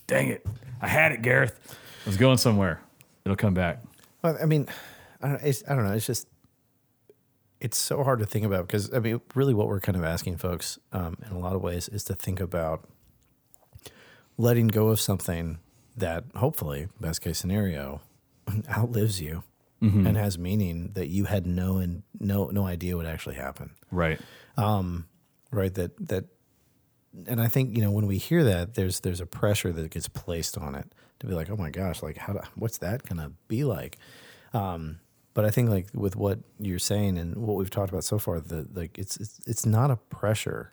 Dang it. I had it, Gareth. I was going somewhere. It'll come back. Well, I mean, I don't, it's, I don't know. It's just, it's so hard to think about because, I mean, really what we're kind of asking folks um, in a lot of ways is to think about letting go of something that hopefully, best case scenario, outlives you mm-hmm. and has meaning that you had no and no no idea would actually happen. Right. Um, right. That that, and I think, you know, when we hear that, there's there's a pressure that gets placed on it to be like, oh my gosh, like how do, what's that gonna be like? Um, but I think like with what you're saying and what we've talked about so far, the like it's it's it's not a pressure.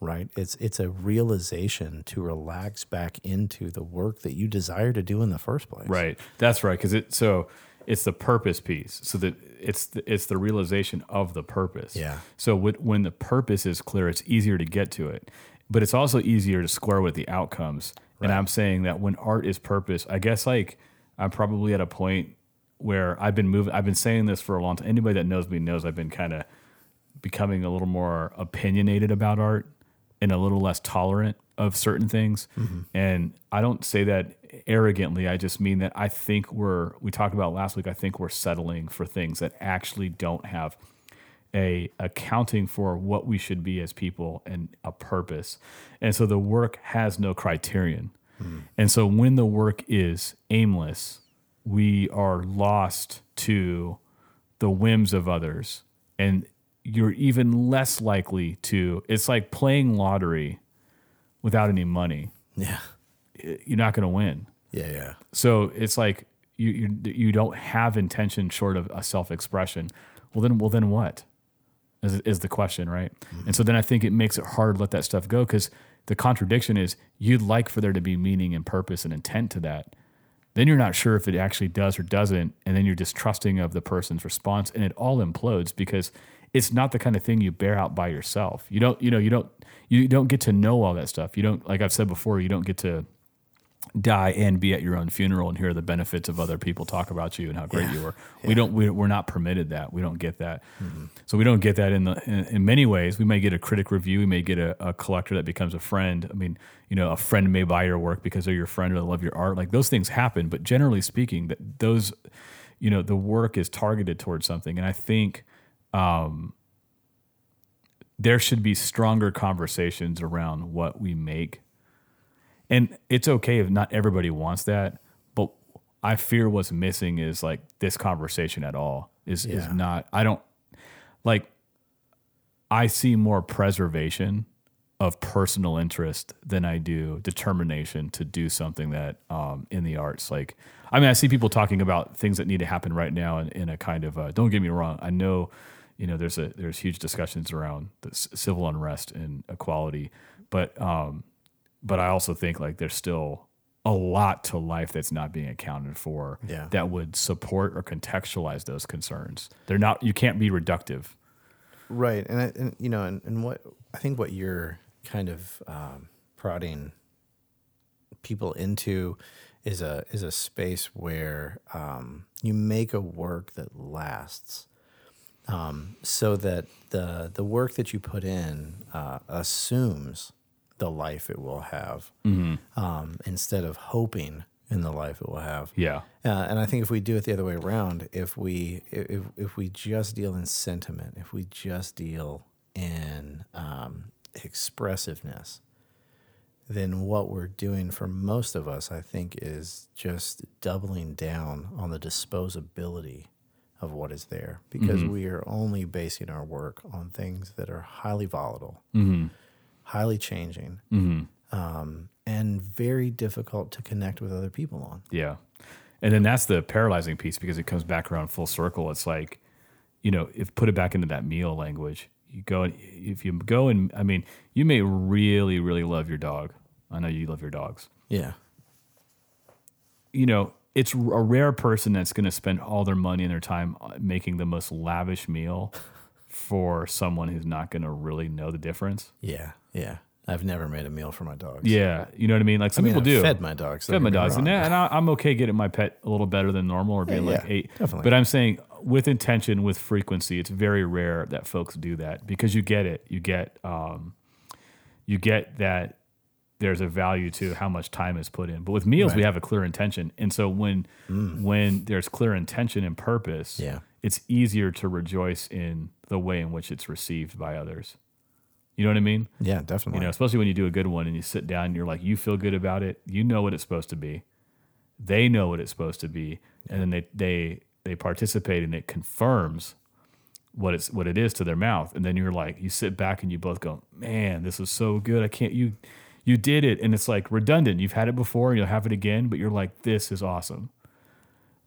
Right. It's it's a realization to relax back into the work that you desire to do in the first place. Right. That's right. Because it so it's the purpose piece. So that it's the, it's the realization of the purpose. Yeah. So with, when the purpose is clear, it's easier to get to it, but it's also easier to square with the outcomes. Right. And I'm saying that when art is purpose, I guess like I'm probably at a point where I've been moving. I've been saying this for a long time. Anybody that knows me knows I've been kind of becoming a little more opinionated about art and a little less tolerant of certain things. Mm-hmm. And I don't say that arrogantly. I just mean that I think we're, we talked about last week, I think we're settling for things that actually don't have a accounting for what we should be as people and a purpose. And so the work has no criterion. Mm-hmm. And so when the work is aimless, we are lost to the whims of others. And you're even less likely to, it's like playing lottery without any money. Yeah. You're not going to win. Yeah, yeah. So it's like you, you you don't have intention short of a self-expression. Well, then well then what is, is the question, right? Mm-hmm. And so then I think it makes it hard to let that stuff go, because the contradiction is you'd like for there to be meaning and purpose and intent to that. Then you're not sure if it actually does or doesn't, and then you're distrusting of the person's response, and it all implodes because it's not the kind of thing you bear out by yourself. You don't, you know, you don't, you don't get to know all that stuff. You don't, like I've said before, you don't get to die and be at your own funeral and hear the benefits of other people talk about you and how great yeah. you were. Yeah. We don't, we, we're not permitted that. We don't get that. Mm-hmm. So we don't get that in the, in, in many ways. We may get a critic review. We may get a, a collector that becomes a friend. I mean, you know, a friend may buy your work because they're your friend or they love your art. Like those things happen, but generally speaking, that those, you know, the work is targeted towards something. And I think, Um, there should be stronger conversations around what we make. And it's okay if not everybody wants that, but I fear what's missing is like this conversation at all is, yeah. is not, I don't like, I see more preservation of personal interest than I do determination to do something that, um, in the arts, like, I mean, I see people talking about things that need to happen right now in, in a kind of uh, don't get me wrong. I know, you know, there's a there's huge discussions around the civil unrest and equality, but um, but I also think like there's still a lot to life that's not being accounted for yeah. that would support or contextualize those concerns. They're not, you can't be reductive, right? And I, and you know, and, and what I think what you're kind of um, prodding people into is a is a space where um, you make a work that lasts. Um, so that the the work that you put in uh, assumes the life it will have, mm-hmm. um, instead of hoping in the life it will have. Yeah. Uh, and I think if we do it the other way around, if we if if we just deal in sentiment, if we just deal in um, expressiveness, then what we're doing for most of us, I think, is just doubling down on the disposability of what is there, because mm-hmm. we are only basing our work on things that are highly volatile, mm-hmm. highly changing, mm-hmm. um, and very difficult to connect with other people on. Yeah. And then that's the paralyzing piece, because it comes back around full circle. It's like, you know, if put it back into that meal language, you go, and if you go and, I mean, you may really, really love your dog. I know you love your dogs. Yeah. You know, it's a rare person that's going to spend all their money and their time making the most lavish meal for someone who's not going to really know the difference. Yeah, yeah. I've never made a meal for my dogs. Yeah, you know what I mean? Like some I mean, people I've do. fed my dogs. Fed my dogs. And, and I'm okay getting my pet a little better than normal or being yeah, like yeah, eight. Definitely. But I'm saying with intention, with frequency, it's very rare that folks do that, because you get it. You get, um, you get that there's a value to how much time is put in. But with meals, right. we have a clear intention. And so when mm. when there's clear intention and purpose, yeah. it's easier to rejoice in the way in which it's received by others. You know what I mean? Yeah, definitely. You know, especially when you do a good one and you sit down and you're like, you feel good about it. You know what it's supposed to be. They know what it's supposed to be. Yeah. And then they, they they participate, and it confirms what it's what it is to their mouth. And then you're like, you sit back and you both go, man, this is so good. I can't, you... You did it, and it's like redundant. You've had it before, and you'll have it again, but you're like, this is awesome.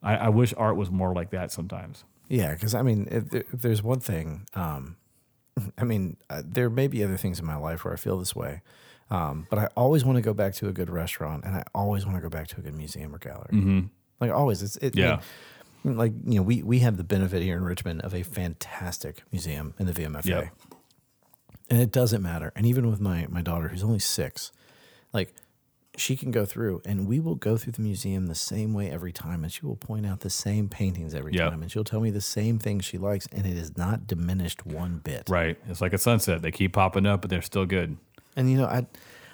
I, I wish art was more like that sometimes. Yeah, because, I mean, if, there, if there's one thing, um, I mean, uh, there may be other things in my life where I feel this way, um, but I always want to go back to a good restaurant, and I always want to go back to a good museum or gallery. Mm-hmm. Like, always. It's it, yeah. I mean, like, you know, we, we have the benefit here in Richmond of a fantastic museum in the V M F A. Yep. And it doesn't matter. And even with my, my daughter, who's only six, like she can go through, and we will go through the museum the same way every time, and she will point out the same paintings every yep. time, and she'll tell me the same things she likes, and it is not diminished one bit. Right. It's like a sunset. They keep popping up, but they're still good. And, you know, I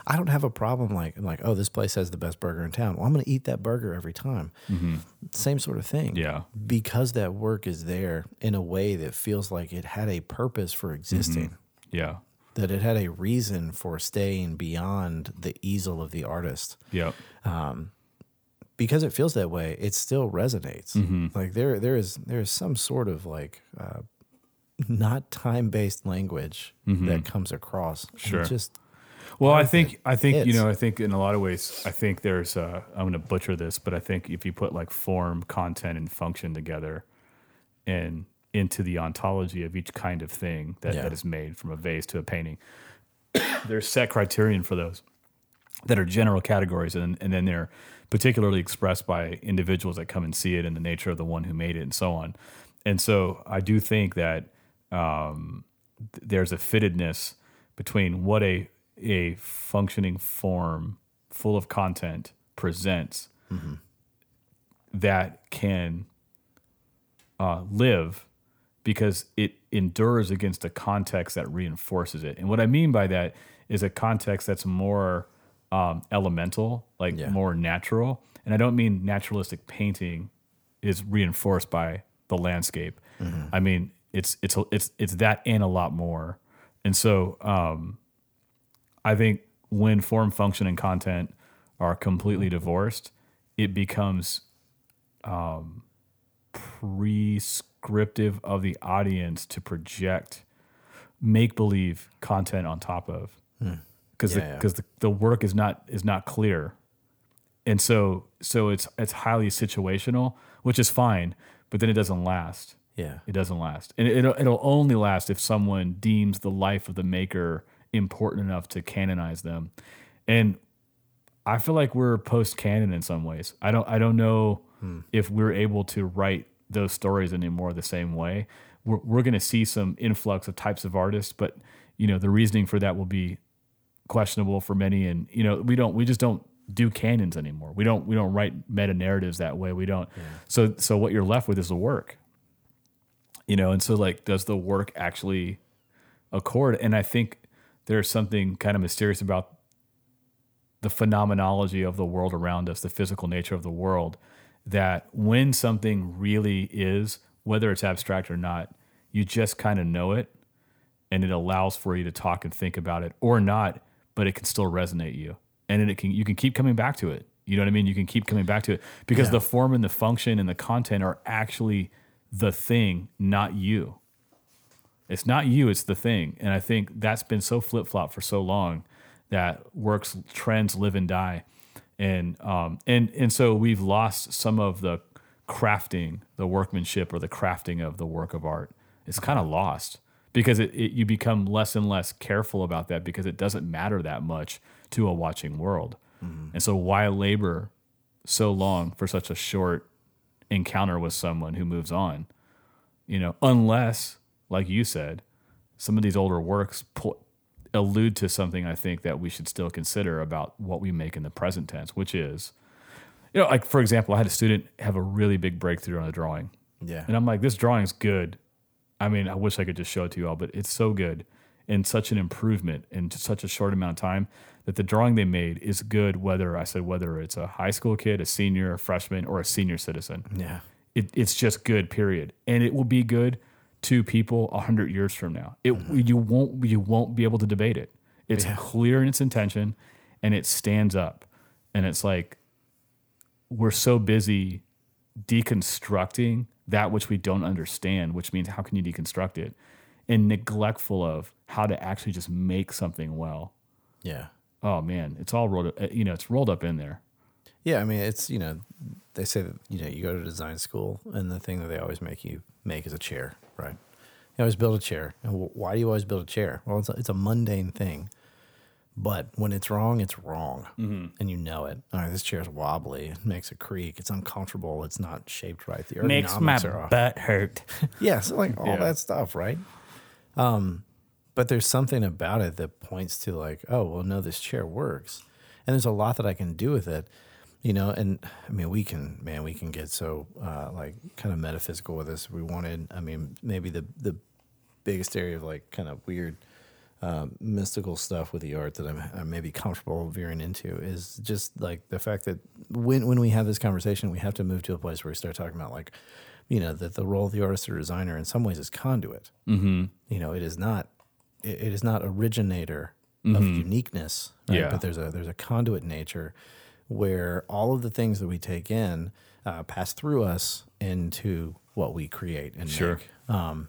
I don't have a problem like, like oh, this place has the best burger in town. Well, I'm going to eat that burger every time. Mm-hmm. Same sort of thing. Yeah. Because that work is there in a way that feels like it had a purpose for existing. Mm-hmm. Yeah. That it had a reason for staying beyond the easel of the artist. Yeah. Um, because it feels that way, it still resonates. Mm-hmm. Like there, there is there is some sort of like uh, not time-based language mm-hmm. that comes across. Sure. Just well, I think I think hits. you know I think in a lot of ways I think there's uh, I'm going to butcher this, but I think if you put like form, content, and function together, and into the ontology of each kind of thing that, yeah. that is made, from a vase to a painting. There's set criterion for those that are general categories, and, and then they're particularly expressed by individuals that come and see it, and the nature of the one who made it, and so on. And so I do think that um, th- there's a fittedness between what a a functioning form full of content presents mm-hmm. that can uh, live, because it endures against a context that reinforces it. And what I mean by that is a context that's more um, elemental, like yeah. more natural. And I don't mean naturalistic painting is reinforced by the landscape. Mm-hmm. I mean, it's it's it's it's that and a lot more. And so um, I think when form, function, and content are completely divorced, it becomes um, prescriptive of the audience to project make-believe content on top of, because hmm. yeah, the, yeah. the, the work is not is not clear, and so so it's it's highly situational, which is fine, but then it doesn't last. Yeah, it doesn't last, and it, it'll, it'll only last if someone deems the life of the maker important enough to canonize them. And I feel like we're post-canon in some ways. I don't I don't know hmm. if we're able to write those stories anymore the same way. We're, we're going to see some influx of types of artists, but you know, the reasoning for that will be questionable for many. And you know, we don't, we just don't do canons anymore. We don't, we don't write meta narratives that way. We don't. Yeah. So, so what you're left with is the work, you know? And so like, does the work actually accord? And I think there's something kind of mysterious about the phenomenology of the world around us, the physical nature of the world, that when something really is, whether it's abstract or not, you just kind of know it, and it allows for you to talk and think about it or not, but it can still resonate you. And it can, you can keep coming back to it. You know what I mean? You can keep coming back to it because yeah. the form and the function and the content are actually the thing, not you. It's not you, it's the thing. And I think that's been so flip-flop for so long that works, trends live and die. And um and and so we've lost some of the crafting, the workmanship, or the crafting of the work of art. It's kind of lost because it, it you become less and less careful about that, because it doesn't matter that much to a watching world. Mm-hmm. And so why labor so long for such a short encounter with someone who moves on? You know, unless, like you said, some of these older works pull. allude to something I think that we should still consider about what we make in the present tense, which is, you know, like for example, I had a student have a really big breakthrough on a drawing. Yeah. And I'm like, this drawing's good. I mean, I wish I could just show it to you all, but it's so good and such an improvement in such a short amount of time that the drawing they made is good, whether I said, whether it's a high school kid, a senior, a freshman, or a senior citizen. Yeah. It, it's just good, period. And it will be good to people a hundred years from now. It mm-hmm. you won't you won't be able to debate it. It's yeah. clear in its intention, and it stands up. And it's like we're so busy deconstructing that which we don't understand, which means how can you deconstruct it, and neglectful of how to actually just make something well. Yeah. Oh man, it's all rolled up, you know, it's rolled up in there. Yeah, I mean, it's, you know, they say that, you know, you go to design school and the thing that they always make you make is a chair. Right. You always build a chair. And why do you always build a chair? Well, it's a, it's a mundane thing. But when it's wrong, it's wrong. Mm-hmm. And you know it. All right, this chair's wobbly. It makes a creak. It's uncomfortable. It's not shaped right. The ergonomics makes my are butt hurt. yeah, so like all yeah. that stuff, right? Um, but there's something about it that points to like, oh, well, no, this chair works. and there's a lot that I can do with it, you know. And I mean, we can, man, we can get so uh, like kind of metaphysical with this. We wanted, I mean, maybe the the biggest area of like kind of weird uh, mystical stuff with the art that I'm, I'm maybe comfortable veering into is just like the fact that when when we have this conversation, we have to move to a place where we start talking about like, you know, that the role of the artist or designer in some ways is conduit. Mm-hmm. You know, it is not, it, it is not originator mm-hmm. of uniqueness, right? Yeah. But there's a, there's a conduit nature where all of the things that we take in uh, pass through us into what we create and sure. make. Um,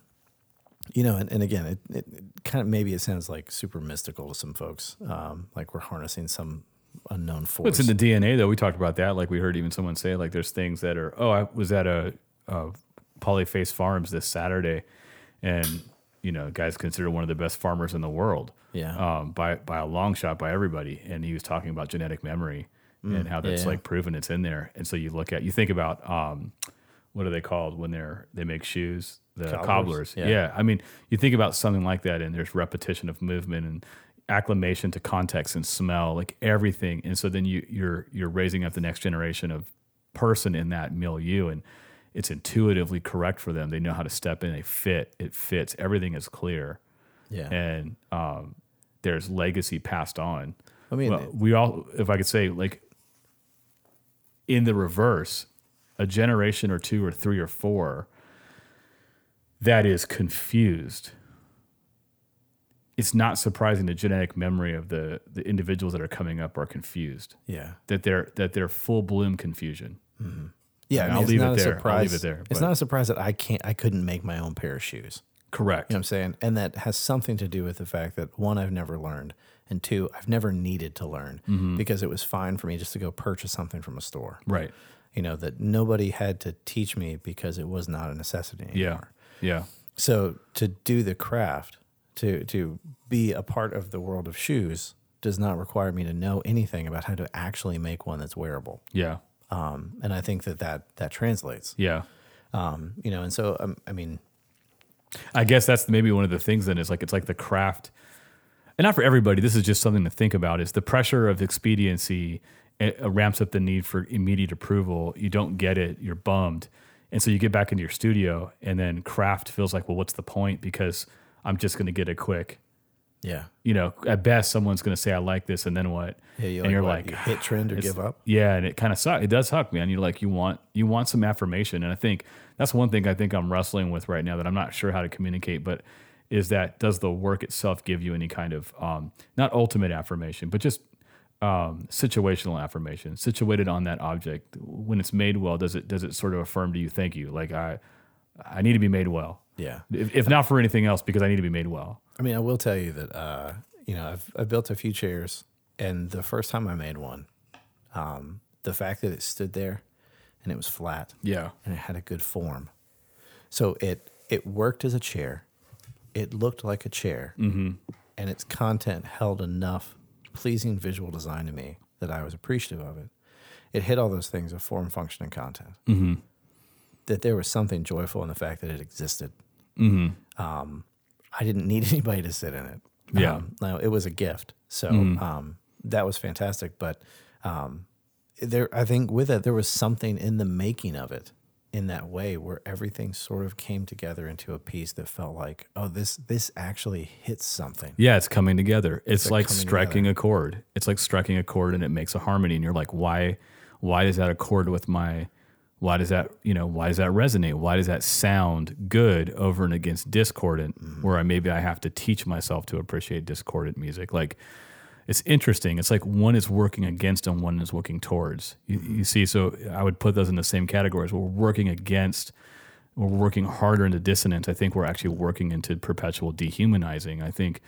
you know, and, and again, it, it, it kind of, maybe it sounds like super mystical to some folks. Um, like we're harnessing some unknown force. Well, it's in the D N A though. We talked about that. Like we heard even someone say like, there's things that are, oh, I was at a, Uh, Polyface Farms this Saturday, and you know, guy's considered one of the best farmers in the world, yeah, um, by by a long shot by everybody. And he was talking about genetic memory mm, and how that's yeah, like yeah. proven it's in there. And so you look at, you think about um, what are they called when they're they make shoes? The cobblers. cobblers. Yeah. yeah, I mean, you think about something like that, and there's repetition of movement and acclimation to context and smell, like everything. And so then you you're you're raising up the next generation of person in that milieu and. It's intuitively correct for them. They know how to step in. They fit. It fits. Everything is clear. Yeah. And um, there's legacy passed on. I mean, well, we all, if I could say, like, in the reverse, a generation or two or three or four that is confused. It's not surprising the genetic memory of the the individuals that are coming up are confused. Yeah. That they're that they're full bloom confusion. Mm-hmm. Yeah, I mean, I'll, leave I'll leave it there. I'll leave it there. It's not a surprise that I can't. I couldn't make my own pair of shoes. Correct. You know what I'm saying? And that has something to do with the fact that, one, I've never learned, and two, I've never needed to learn mm-hmm. because it was fine for me just to go purchase something from a store. Right. You know, that nobody had to teach me because it was not a necessity anymore. Yeah. Yeah. So to do the craft, to to be a part of the world of shoes does not require me to know anything about how to actually make one that's wearable. Yeah. Um, and I think that that, that translates. Yeah. Um, you know, and so, um, I mean. I guess that's maybe one of the things then is like, it's like the craft, and not for everybody, this is just something to think about, is the pressure of expediency it ramps up the need for immediate approval. You don't get it, you're bummed. And so you get back into your studio and then craft feels like, well, what's the point? Because I'm just going to get a quick. Yeah. You know, at best, someone's going to say, I like this, and then what? Yeah, you're and like, you're what? like you hit trend or give up? Yeah, and it kind of sucks. It does suck, man. You're like, you want you want some affirmation. And I think that's one thing I think I'm wrestling with right now that I'm not sure how to communicate, but is that does the work itself give you any kind of, um, not ultimate affirmation, but just um, situational affirmation, situated on that object. When it's made well, does it does it sort of affirm to you, thank you? Like, I I need to be made well. Yeah. If, if not for anything else, because I need to be made well. I mean, I will tell you that, uh, you know, I've, I've built a few chairs, and the first time I made one, um, the fact that it stood there and it was flat, yeah, and it had a good form. So it, it worked as a chair. It looked like a chair, mm-hmm. and its content held enough pleasing visual design to me that I was appreciative of it. It hit all those things of form, function, and content. Mm-hmm. That there was something joyful in the fact that it existed. Mm-hmm. Um, I didn't need anybody to sit in it. Yeah. Um, no, it was a gift. So mm. um, that was fantastic. But um, there, I think with it, there was something in the making of it in that way where everything sort of came together into a piece that felt like, oh, this this actually hits something. Yeah, it's coming together. It's, it's like, like striking together. a chord. It's like striking a chord and it makes a harmony. And you're like, why why does that accord with my... Why does that, you know, why does that resonate? Why does that sound good over and against discordant, mm-hmm. where I maybe I have to teach myself to appreciate discordant music? Like, it's interesting. It's like one is working against and one is working towards. You, you see, so I would put those in the same categories. We're working against, we're working harder into dissonance. I think we're actually working into perpetual dehumanizing. I think,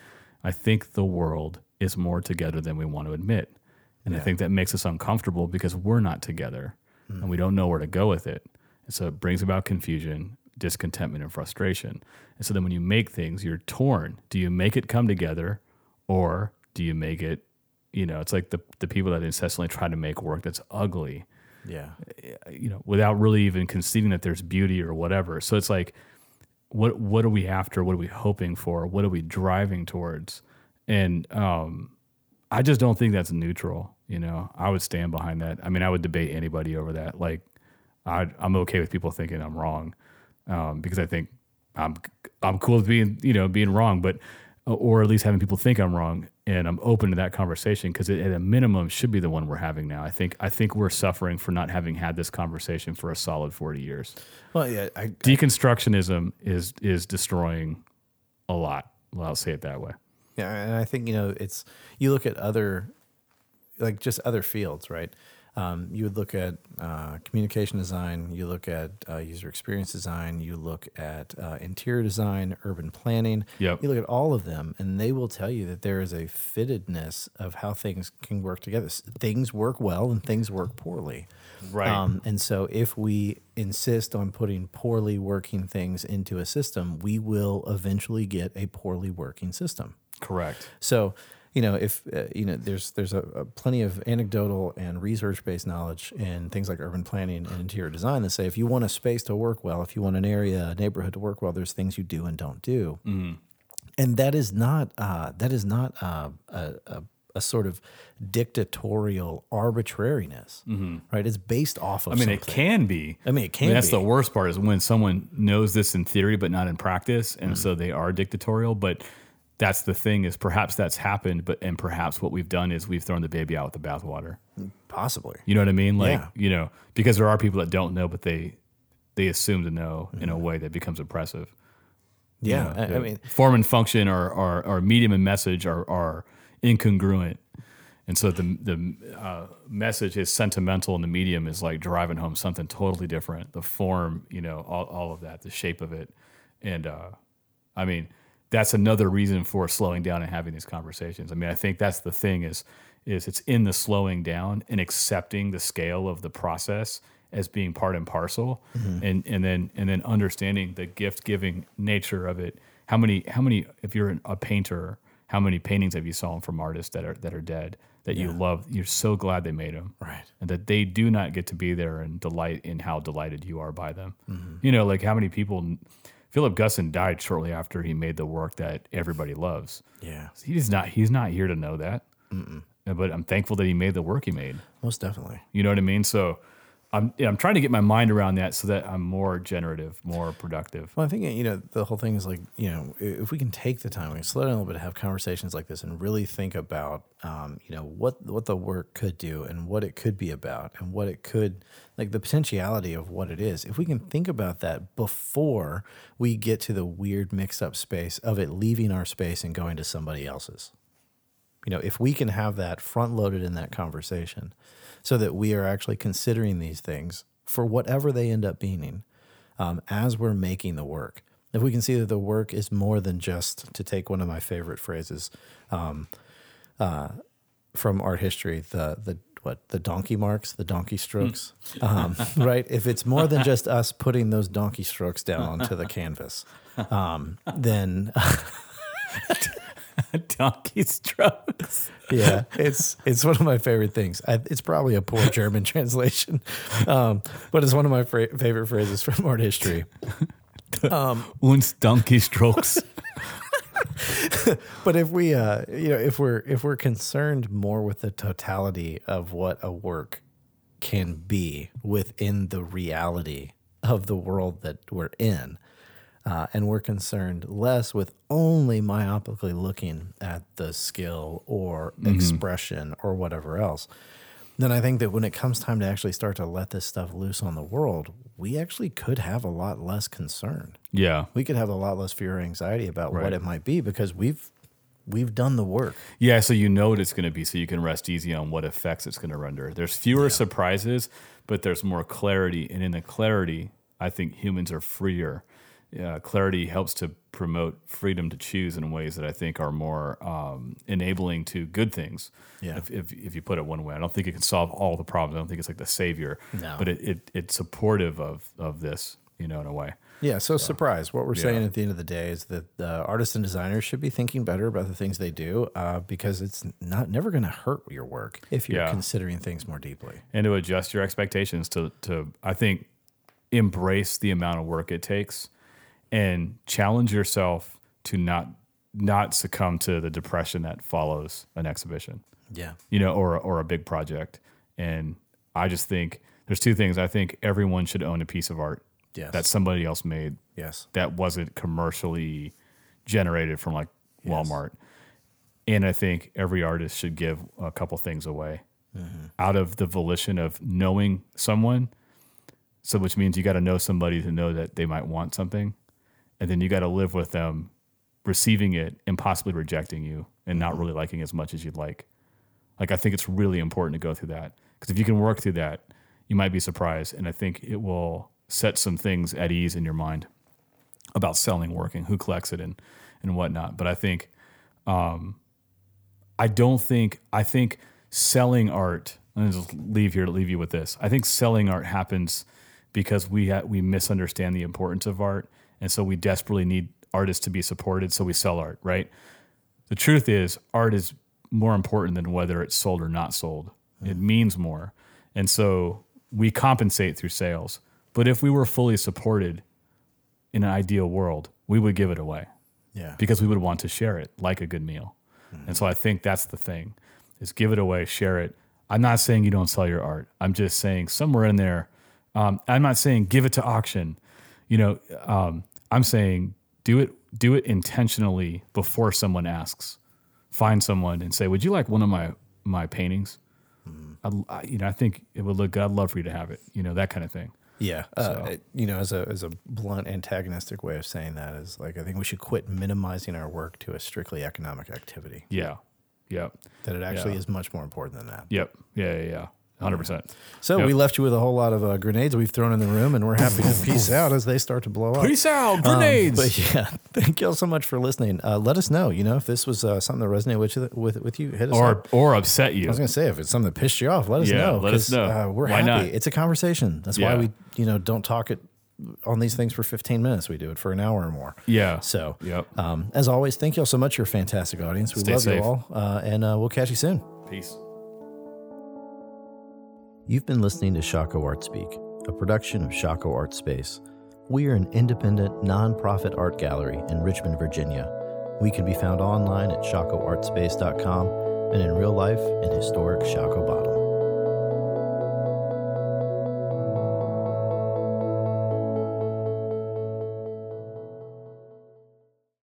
I think the world is more together than we want to admit. And yeah. I think that makes us uncomfortable because we're not together. And we don't know where to go with it. And so it brings about confusion, discontentment, and frustration. And so then when you make things, you're torn. Do you make it come together, or do you make it, you know, it's like the, the people that incessantly try to make work that's ugly. Yeah. You know, without really even conceding that there's beauty or whatever. So it's like, what what are we after? What are we hoping for? What are we driving towards? And um, I just don't think that's neutral. You know, I would stand behind that. I mean, I would debate anybody over that. Like, I, I'm okay with people thinking I'm wrong, um, because I think I'm I'm cool with being, you know, being wrong, but or at least having people think I'm wrong. And I'm open to that conversation because at a minimum should be the one we're having now. I think I think we're suffering for not having had this conversation for a solid forty years. Well, yeah, I, deconstructionism I, is is destroying a lot. Well, I'll say it that way. Yeah, and I think, you know, it's you look at other. Like just other fields, right? Um, you would look at uh, communication design, you look at uh, user experience design, you look at uh, interior design, urban planning. Yep. You look at all of them, and they will tell you that there is a fittedness of how things can work together. Things work well and things work poorly. Right. Um, and so if we insist on putting poorly working things into a system, we will eventually get a poorly working system. Correct. So... You know, if uh, you know, there's there's a, a plenty of anecdotal and research-based knowledge in things like urban planning and interior design that say if you want a space to work well, if you want an area, a neighborhood to work well, there's things you do and don't do, mm-hmm. and that is not uh, that is not uh, a, a a sort of dictatorial arbitrariness, mm-hmm. right? It's based off of. I mean, something. It can be. I mean, it can. I mean, that's be. The worst part is when someone knows this in theory but not in practice, and mm-hmm. so they are dictatorial, but. That's the thing is perhaps that's happened, but and perhaps what we've done is we've thrown the baby out with the bathwater. Possibly. You know what I mean? Like, yeah. you know, because there are people that don't know, but they they assume to know mm-hmm. in a way that becomes oppressive. Yeah. You know, I, I mean, form and function or or, or medium and message are, are incongruent. And so the the uh, message is sentimental and the medium is like driving home something totally different. The form, you know, all, all of that, the shape of it. And uh, I mean... That's another reason for slowing down and having these conversations. I mean, I think that's the thing is, is it's in the slowing down and accepting the scale of the process as being part and parcel, mm-hmm. and and then and then understanding the gift-giving nature of it. How many how many if you're a painter, how many paintings have you seen from artists that are that are dead that yeah. you love? You're so glad they made them, right? And that they do not get to be there and delight in how delighted you are by them. Mm-hmm. You know, like how many people. Philip Guston died shortly after he made the work that everybody loves. Yeah, he's not he's not here to know that. Mm-mm. But I'm thankful that he made the work he made. Most definitely. You know what I mean? So I'm I'm trying to get my mind around that so that I'm more generative, more productive. Well, I think you know the whole thing is like you know if we can take the time, we can slow down a little bit, have conversations like this, and really think about um, you know what what the work could do and what it could be about and what it could. Like the potentiality of what it is. If we can think about that before we get to the weird mixed-up space of it leaving our space and going to somebody else's. You know, if we can have that front-loaded in that conversation so that we are actually considering these things for whatever they end up being um, as we're making the work. If we can see that the work is more than just, to take one of my favorite phrases um, uh, from art history, the the What the donkey marks, the donkey strokes, um, right? If it's more than just us putting those donkey strokes down onto the canvas, um, then donkey strokes. Yeah, it's it's one of my favorite things. I, it's probably a poor German translation, um, but it's one of my fra- favorite phrases from art history. Um, Uns donkey strokes. But if we, uh, you know, if we're if we're concerned more with the totality of what a work can be within the reality of the world that we're in, uh, and we're concerned less with only myopically looking at the skill or mm-hmm. expression or whatever else, then I think that when it comes time to actually start to let this stuff loose on the world, we actually could have a lot less concern. Yeah. We could have a lot less fear or anxiety about right. what it might be because we've we've done the work. Yeah, so you know what it's going to be so you can rest easy on what effects it's going to render. There's fewer yeah. surprises, but there's more clarity. And in the clarity, I think humans are freer. Uh, clarity helps to promote freedom to choose in ways that I think are more um, enabling to good things. Yeah. If, if if you put it one way, I don't think it can solve all the problems. I don't think it's like the savior. No. But it, it it's supportive of of this, you know, in a way. Yeah. So, so surprise. What we're yeah. saying at the end of the day is that uh, artists and designers should be thinking better about the things they do uh, because it's not never going to hurt your work if you're yeah. considering things more deeply and to adjust your expectations to to I think embrace the amount of work it takes. And challenge yourself to not not succumb to the depression that follows an exhibition. Yeah. You know, or, or a big project. And I just think there's two things. I think everyone should own a piece of art yes. that somebody else made. Yes. That wasn't commercially generated from like yes. Walmart. And I think every artist should give a couple things away mm-hmm. out of the volition of knowing someone. So which means you got to know somebody to know that they might want something. And then you got to live with them receiving it and possibly rejecting you and not really liking as much as you'd like. Like, I think it's really important to go through that, because if you can work through that, you might be surprised. And I think it will set some things at ease in your mind about selling, working, who collects it and, and whatnot. But I think, um, I don't think, I think selling art, and just leave here to leave you with this. I think selling art happens because we ha- we misunderstand the importance of art. And so we desperately need artists to be supported. So we sell art, right? The truth is, art is more important than whether it's sold or not sold. Mm. It means more. And so we compensate through sales. But if we were fully supported in an ideal world, we would give it away. Yeah. Because we would want to share it like a good meal. Mm. And so I think that's the thing, is give it away, share it. I'm not saying you don't sell your art. I'm just saying somewhere in there, um, I'm not saying give it to auction. You know, um, I'm saying do it do it intentionally before someone asks. Find someone and say, would you like one of my, my paintings? Mm-hmm. I, you know, I think it would look good. I'd love for you to have it. You know, that kind of thing. Yeah. So. Uh, you know, as a as a blunt antagonistic way of saying that is, like, I think we should quit minimizing our work to a strictly economic activity. Yeah. Yep. That it actually yeah. is much more important than that. Yep. Yeah, yeah, yeah. one hundred percent. So yep. we left you with a whole lot of uh, grenades we've thrown in the room, and we're happy to peace out as they start to blow up. Peace out, grenades! Um, but yeah, thank you all so much for listening. Uh, let us know, you know, if this was uh, something that resonated with you, with, with you hit us or, up. Or upset you. I was going to say, if it's something that pissed you off, let us yeah, know. Yeah, let us know. Uh, we're why happy. Not? It's a conversation. That's yeah. why we, you know, don't talk it on these things for fifteen minutes. We do it for an hour or more. Yeah. So, yep. um, as always, thank you all so much. You're a fantastic audience. We Stay love safe. You all. Uh, and uh, we'll catch you soon. Peace. You've been listening to Chaco Art Speak, a production of Chaco Art Space. We are an independent, nonprofit art gallery in Richmond, Virginia. We can be found online at chaco art space dot com and in real life in historic Shockoe Bottom.